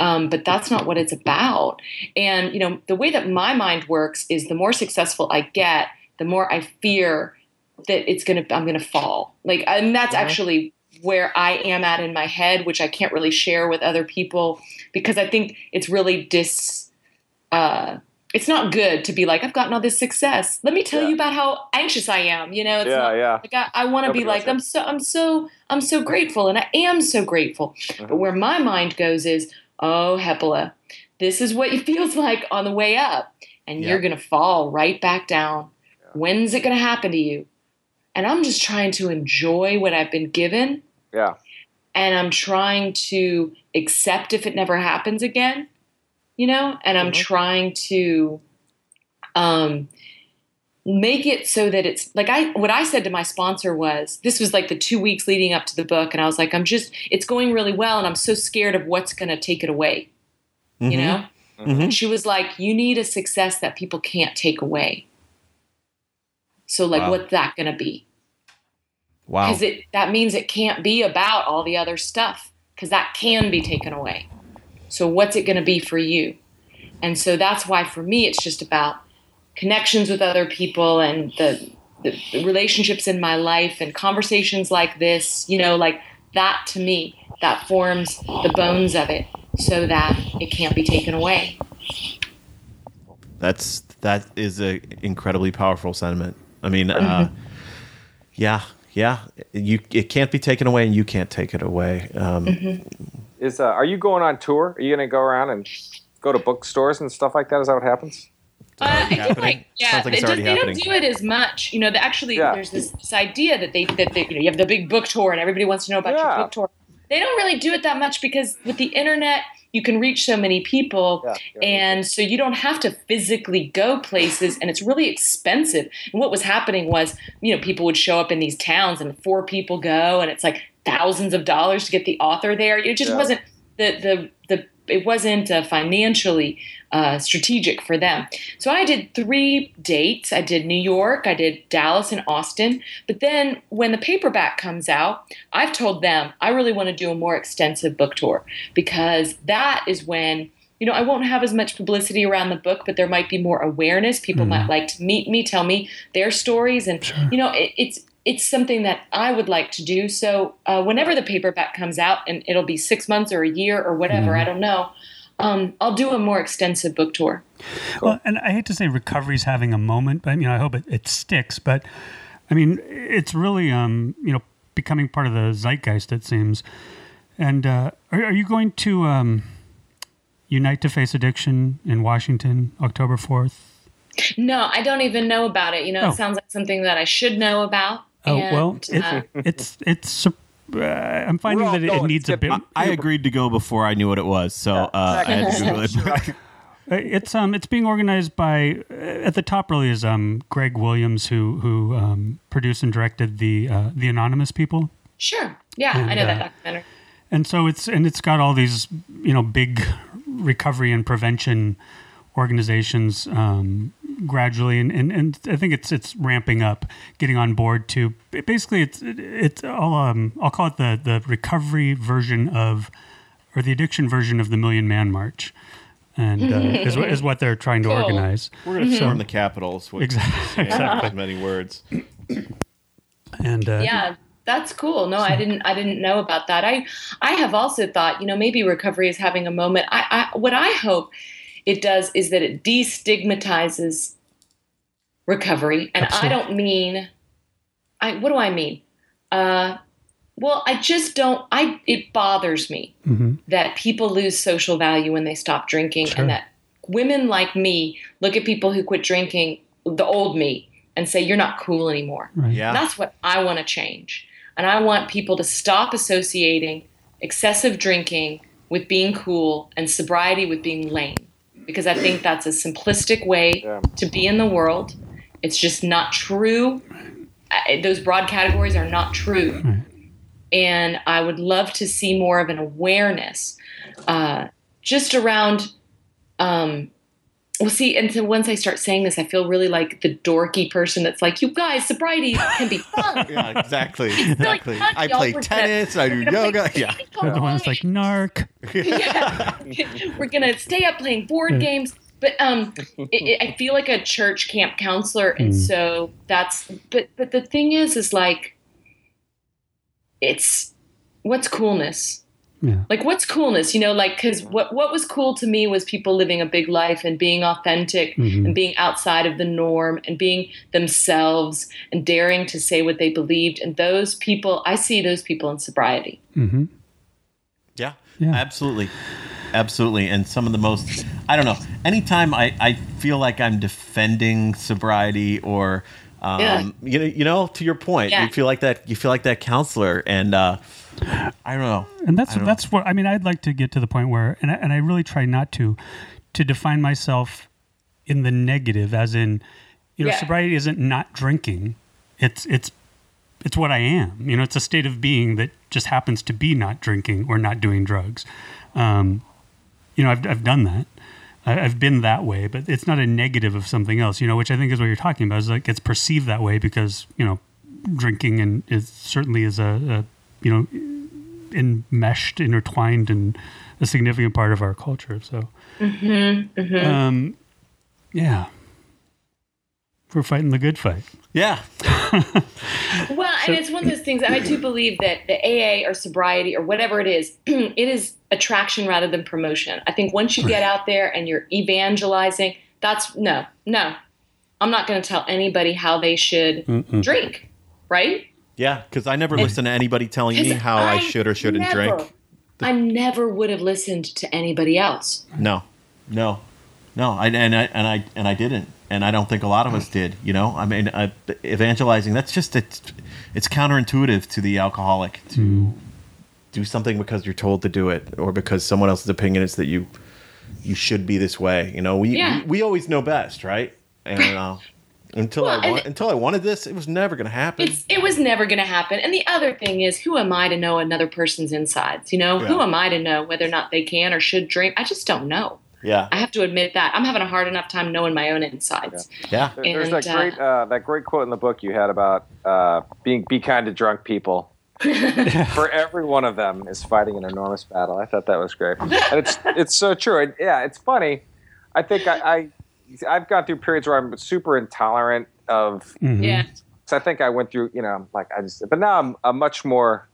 Um, but that's not what it's about. And, you know, the way that my mind works is the more successful I get, the more I fear that it's going to, I'm going to fall. Like, and that's mm-hmm. actually where I am at in my head, which I can't really share with other people because I think it's really dis, uh, it's not good to be like, I've gotten all this success. Let me tell yeah. you about how anxious I am. You know, it's yeah, not, yeah. like I, I want to be like, I'm so, I'm so, I'm so grateful. And I am so grateful. Mm-hmm. But where my mind goes is, oh, Heppeler, this is what it feels like on the way up. And yeah. you're going to fall right back down. Yeah. When's it going to happen to you? And I'm just trying to enjoy what I've been given. Yeah. And I'm trying to accept if it never happens again, you know, and I'm mm-hmm. trying to um, make it so that it's like I, what I said to my sponsor was, this was like the two weeks leading up to the book. And I was like, I'm just, it's going really well. And I'm so scared of what's going to take it away. Mm-hmm. You know, mm-hmm. and she was like, you need a success that people can't take away. So like, wow. what's that going to be? Wow. Because it that means it can't be about all the other stuff, because that can be taken away. So what's it going to be for you? And so that's why for me it's just about connections with other people and the, the, the relationships in my life and conversations like this, you know, like that to me, that forms the bones of it so that it can't be taken away. That's that is an incredibly powerful sentiment. I mean, mm-hmm. uh, yeah, yeah, you it can't be taken away, and you can't take it away. Um, mm-hmm. Is uh, are you going on tour? Are you going to go around and go to bookstores and stuff like that? Is that what happens? Uh, I think like yeah, like it does, they don't do it as much. You know, the, actually, yeah. there's this, this idea that they that they, you know, you have the big book tour and everybody wants to know about yeah. your book tour. They don't really do it that much because with the internet, you can reach so many people, yeah, yeah. and so you don't have to physically go places, and it's really expensive. And what was happening was, you know, people would show up in these towns, and four people go, and it's like thousands of dollars to get the author there. It just yeah. wasn't the the the. It wasn't uh, financially uh, strategic for them. So I did three dates. I did New York, I did Dallas and Austin. But then when the paperback comes out, I've told them I really want to do a more extensive book tour, because that is when, you know, I won't have as much publicity around the book, but there might be more awareness. People mm. might like to meet me, tell me their stories. And, sure. you know, it, it's it's something that I would like to do. So uh, whenever the paperback comes out, and it'll be six months or a year or whatever, mm. I don't know, um, I'll do a more extensive book tour. Cool. Well, and I hate to say recovery's having a moment, but you know, I hope it, it sticks. But I mean, it's really, um, you know, becoming part of the zeitgeist, it seems. And uh, are, are you going to um, Unite to Face Addiction in Washington, October fourth? No, I don't even know about it. You know, oh. it sounds like something that I should know about. Oh, and, well, it's, uh, it's, it's, uh, I'm finding that it, it needs a bit. I, I agreed to go before I knew what it was. So, uh, I had to Google it. It's, um, it's being organized by, uh, at the top really is, um, Greg Williams, who, who, um, produced and directed the, uh, The Anonymous People. Sure. Yeah. And, I know uh, that documentary. And so it's, and it's got all these, you know, big recovery and prevention organizations, um, gradually, and, and, and I think it's it's ramping up, getting on board to basically it's it's I'll um I'll call it the the recovery version of, or the addiction version of the Million Man March, and uh, is is what they're trying to cool. organize. We're going to storm the Capitol. Exactly, exactly. Many words. And uh, yeah. That's cool. No, I didn't. I didn't know about that. I I have also thought, you know, maybe recovery is having a moment. I, I what I hope it does is that it destigmatizes recovery. And Absolutely. I don't mean, I, what do I mean? Uh, well, I just don't, I, it bothers me mm-hmm. that people lose social value when they stop drinking sure. and that women like me look at people who quit drinking, the old me, and say, you're not cool anymore. Right. Yeah. That's what I want to change. And I want people to stop associating excessive drinking with being cool and sobriety with being lame. Because I think that's a simplistic way yeah. to be in the world. It's just not true. I, those broad categories are not true. And I would love to see more of an awareness uh, just around, um, well, see, and so once I start saying this, I feel really like the dorky person that's like, you guys, sobriety can be fun. yeah, exactly. exactly. Really I play tennis, gonna, I do yoga. Yeah. The one's like, narc. yeah. We're going to stay up playing board games. But um, it, it, I feel like a church camp counselor. And mm. so that's, but, but the thing is, is like, it's, what's coolness? Yeah. Like, what's coolness? You know, like, because what, what was cool to me was people living a big life and being authentic mm-hmm. and being outside of the norm and being themselves and daring to say what they believed. And those people, I see those people in sobriety. Mm-hmm. Yeah, yeah, absolutely. Absolutely. And some of the most, I don't know, anytime I, I feel like I'm defending sobriety or, um, yeah. you know, you know, to your point, yeah. you feel like that, you feel like that counselor and, uh, I don't know. And that's that's know. what I mean. I'd like to get to the point where, and I, and I really try not to, to define myself in the negative, as in, you know, yeah. sobriety isn't not drinking. It's it's it's what I am. You know, it's a state of being that just happens to be not drinking or not doing drugs. Um, you know, I've I've done that. I've been that way, but it's not a negative of something else. You know, which I think is what you're talking about. Is like it's perceived that way because you know drinking, and it certainly is a, a you know, enmeshed, intertwined, and a significant part of our culture. So, mm-hmm, mm-hmm. Um, yeah, we're fighting the good fight. Yeah. Well, and it's one of those things. I do believe that the A A or sobriety or whatever it is, it is attraction rather than promotion. I think once you get out there and you're evangelizing, that's no, no. I'm not going to tell anybody how they should Mm-mm. drink, right? Yeah, because I never and, listen to anybody telling me how I, I should or shouldn't never, drink. The, I never would have listened to anybody else. No, no, no, I, and I and I and I didn't. And I don't think a lot of us did, you know? I mean, I, evangelizing, that's just, it's, it's counterintuitive to the alcoholic to mm. do something because you're told to do it or because someone else's opinion is that you you should be this way. You know, we yeah. we, we always know best, right? And uh, until, well, I wa- and until I wanted this, it was never going to happen. It's, it was never going to happen. And the other thing is, who am I to know another person's insides? You know, yeah. Who am I to know whether or not they can or should drink? I just don't know. Yeah, I have to admit that I'm having a hard enough time knowing my own insides. Yeah, yeah. And, there's that great uh, that great quote in the book you had about uh, being be kind to drunk people. For every one of them is fighting an enormous battle. I thought that was great, and it's it's so true. And, yeah, it's funny. I think I, I I've gone through periods where I'm super intolerant of. Mm-hmm. Yeah. So I think I went through, you know, like I just, but now I'm a much more.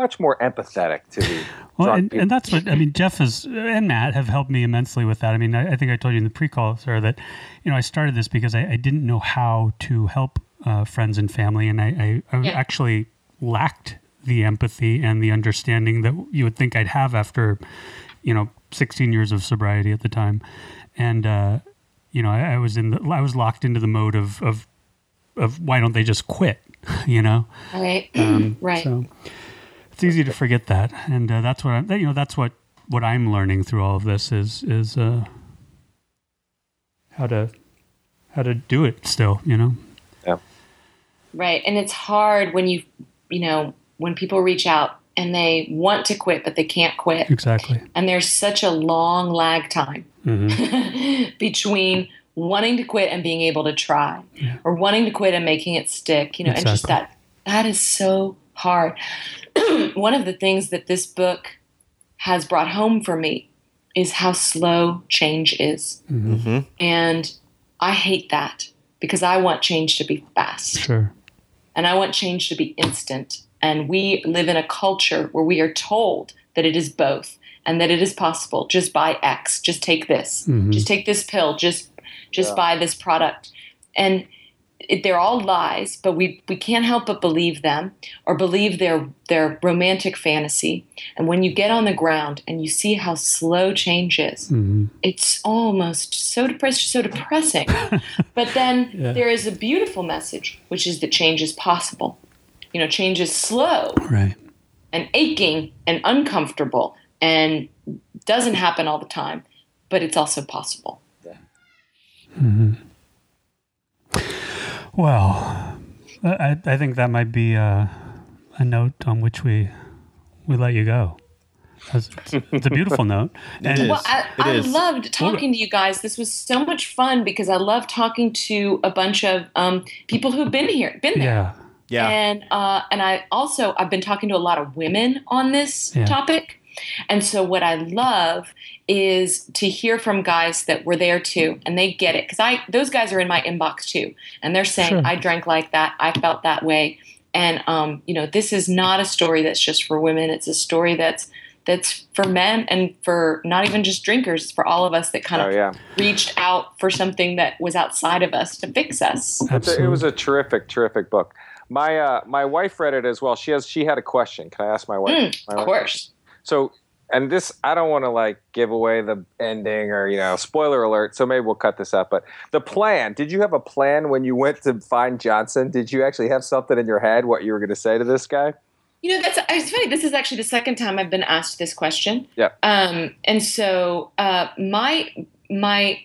Much more empathetic to the well, and, and that's what I mean. Jeff is, and Matt have helped me immensely with that. I mean, I, I think I told you in the pre-call, Sarah, that you know I started this because I, I didn't know how to help uh, friends and family, and I, I, I yeah. actually lacked the empathy and the understanding that you would think I'd have after, you know, sixteen years of sobriety at the time, and uh, you know, I, I was in the, I was locked into the mode of of of why don't they just quit, you know? All right, um, right. So. It's easy to forget that, and uh, that's what I'm, you know. That's what, what I'm learning through all of this is is uh, how to how to do it still, you know. Yeah. Right, and it's hard when you you know when people reach out and they want to quit but they can't quit. Exactly. And there's such a long lag time mm-hmm. between wanting to quit and being able to try, yeah. or wanting to quit and making it stick. You know, exactly. And just that that is so hard. One of the things that this book has brought home for me is how slow change is. Mm-hmm. And I hate that because I want change to be fast. Sure. And I want change to be instant. And we live in a culture where we are told that it is both and that it is possible. Just buy X, just take this, mm-hmm. just take this pill, just, just yeah. buy this product. And It, they're all lies, but we, we can't help but believe them or believe their their romantic fantasy. And when you get on the ground and you see how slow change is, mm-hmm. it's almost so depressed, so depressing. But then yeah. there is a beautiful message, which is that change is possible. You know, change is slow right. and aching and uncomfortable and doesn't happen all the time, but it's also possible. Yeah. Mm-hmm. Well, I, I think that might be uh, a note on which we we let you go. It's, it's a beautiful note. And it is. Well, I, it I is. loved talking to you guys. This was so much fun because I love talking to a bunch of um, people who've been here, been there. Yeah, yeah. And uh, and I also I've been talking to a lot of women on this yeah. topic, and so what I love is to hear from guys that were there too, and they get it. Because I those guys are in my inbox too, and they're saying, sure. I drank like that, I felt that way. And, um, you know, this is not a story that's just for women. It's a story that's that's for men and for not even just drinkers. It's for all of us that kind oh, of yeah. reached out for something that was outside of us to fix us. Absolutely. It was a terrific, terrific book. My uh, my wife read it as well. She has she had a question. Can I ask my wife? Mm, my of wife? course. So... And this, I don't want to like give away the ending or, you know, spoiler alert. So maybe we'll cut this up. But the plan, did you have a plan when you went to find Johnson? Did you actually have something in your head what you were going to say to this guy? You know, that's it's funny. This is actually the second time I've been asked this question. Yeah. Um, and so uh, my my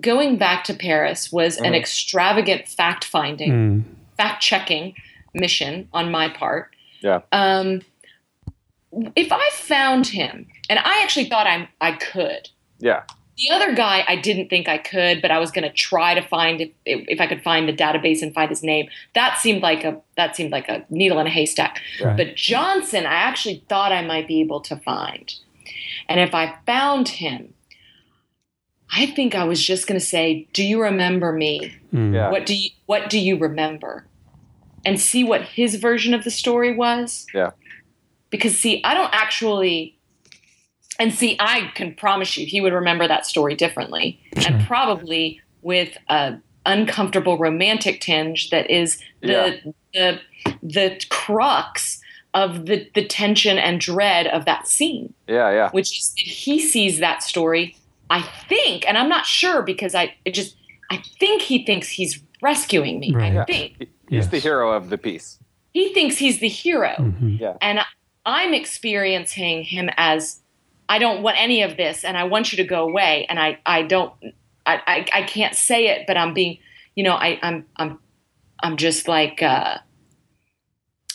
going back to Paris was mm. an extravagant fact finding, mm. fact checking mission on my part. Yeah. Um. If I found him, and I actually thought I I could. Yeah. The other guy, I didn't think I could, but I was going to try to find if, if I could find the database and find his name. That seemed like a that seemed like a needle in a haystack. Right. But Johnson, I actually thought I might be able to find. And if I found him, I think I was just going to say, "Do you remember me? Yeah. What do you What do you remember?" And see what his version of the story was. Yeah. Because see, I don't actually. And see, I can promise you he would remember that story differently, and probably with an uncomfortable romantic tinge that is the yeah. the, the crux of the, the tension and dread of that scene. Yeah, yeah. Which is that he sees that story, I think, and I'm not sure because I it just I think he thinks he's rescuing me. Right. I yeah. think. He's yes. the hero of the piece. He thinks he's the hero. Mm-hmm. Yeah. And I'm experiencing him as, I don't want any of this, and I want you to go away. And I, I don't, I, I, I can't say it, but I'm being, you know, I, I'm, I'm, I'm just like, uh,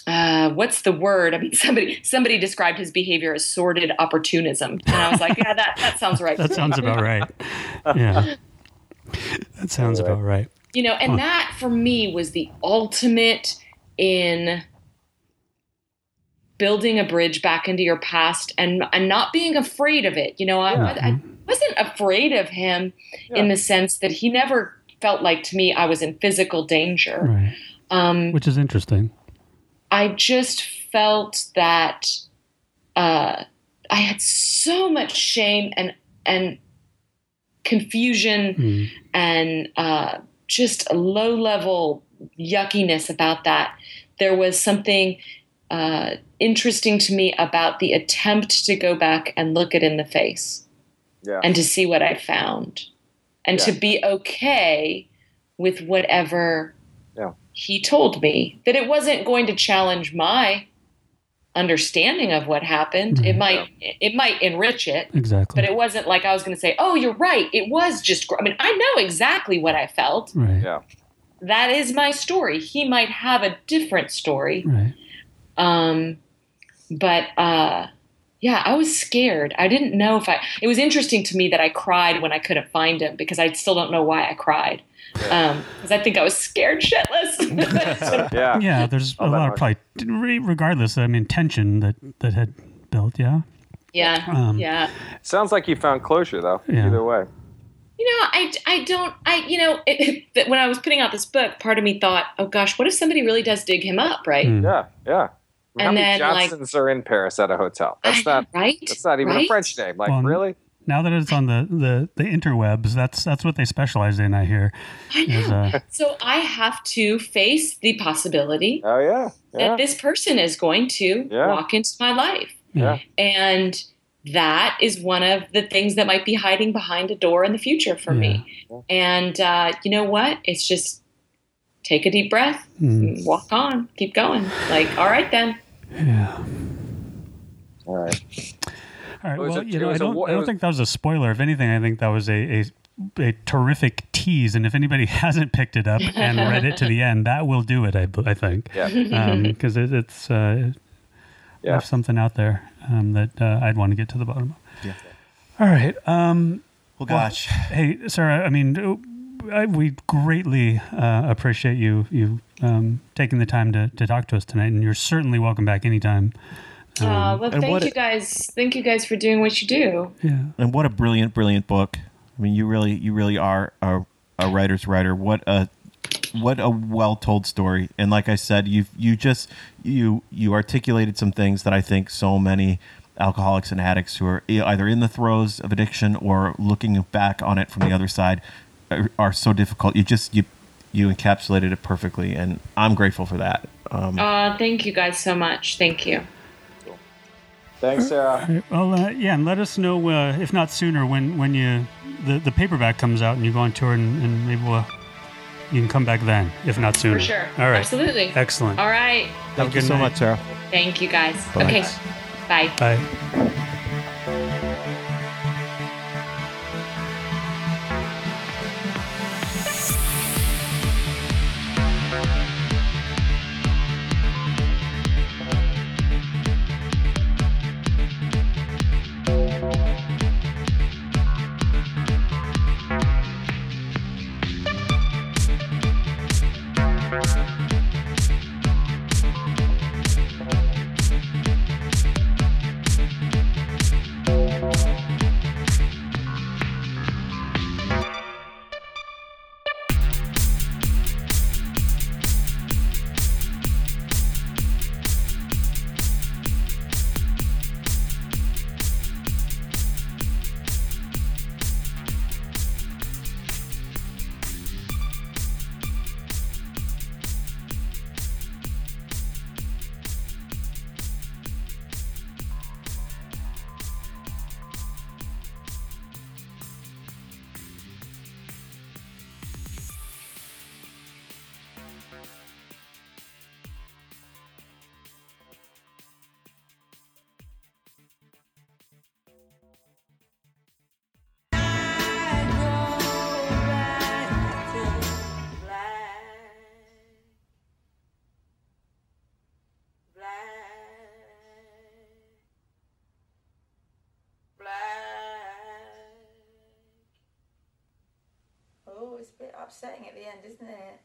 uh, what's the word? I mean, somebody, somebody described his behavior as sordid opportunism, and I was like, yeah, that, that sounds right. That sounds about right. Yeah, that sounds about right. You know, and oh. that for me was the ultimate in building a bridge back into your past and and not being afraid of it. You know, I, yeah. I, I wasn't afraid of him yeah. in the sense that he never felt like to me I was in physical danger. Right. Um, Which is interesting. I just felt that uh, I had so much shame and and confusion mm. and uh, just a low-level yuckiness about that. There was something Uh, interesting to me about the attempt to go back and look it in the face yeah. and to see what I found and yeah. to be okay with whatever yeah. he told me, that it wasn't going to challenge my understanding of what happened. Mm-hmm. It might, yeah. it might enrich it. Exactly. But it wasn't like I was going to say, oh, you're right. It was just, gr-. I mean, I know exactly what I felt. Right. Yeah. That is my story. He might have a different story. Right. Um, but, uh, yeah, I was scared. I didn't know if I, it was interesting to me that I cried when I couldn't find him because I still don't know why I cried. Yeah. Um, cause I think I was scared shitless. yeah. yeah. There's oh, a lot of probably regardless. I mean, tension that, that had built. Yeah. Yeah. Um, yeah. Sounds like you found closure though. Yeah. Either way. You know, I, I don't, I, you know, it, it, when I was putting out this book, part of me thought, oh gosh, what if somebody really does dig him up? Right. Mm. Yeah. Yeah. How and many then, Johnsons like, are in Paris at a hotel? That's not right. That's not even right? a French name. Like well, really? Now that it's on the, the, the interwebs, that's that's what they specialize in. I hear. I know. Is, uh, so I have to face the possibility. Oh yeah. yeah. That this person is going to yeah. walk into my life. Yeah. And that is one of the things that might be hiding behind a door in the future for yeah. me. And uh, you know what? It's just take a deep breath, mm. walk on, keep going. Like all right then. Yeah. All right. All right. Well, a, you know, I don't, a, I don't was, think that was a spoiler. If anything, I think that was a, a a terrific tease. And if anybody hasn't picked it up and read it to the end, that will do it. I, I think. Yeah. Because um, it, it's uh, yeah. left something out there um, that uh, I'd want to get to the bottom of. Yeah. All right. Um, well, gosh. Well, hey, Sarah. I mean, I, we greatly uh, appreciate you. You. Um, taking the time to, to talk to us tonight, and you're certainly welcome back anytime. Um, uh, well, thank you guys. Thank you guys for doing what you do. Yeah, and what a brilliant, brilliant book. I mean, you really, you really are a, a writer's writer. What a, what a well-told story. And like I said, you you just you you articulated some things that I think so many alcoholics and addicts who are either in the throes of addiction or looking back on it from the other side are, are so difficult. You just you. You encapsulated it perfectly, and I'm grateful for that. Um, uh, thank you guys so much. Thank you. Cool. Thanks, Sarah. Right. Well, uh, yeah, and let us know, uh, if not sooner, when, when you the, the paperback comes out and you go on tour, and, and maybe we'll, you can come back then, if not sooner. For sure. All right. Absolutely. Excellent. All right. Thank, thank you so night. much, Sarah. Thank you, guys. Bye. Okay. Bye. Bye. Bye. always a bit upsetting at the end, isn't it?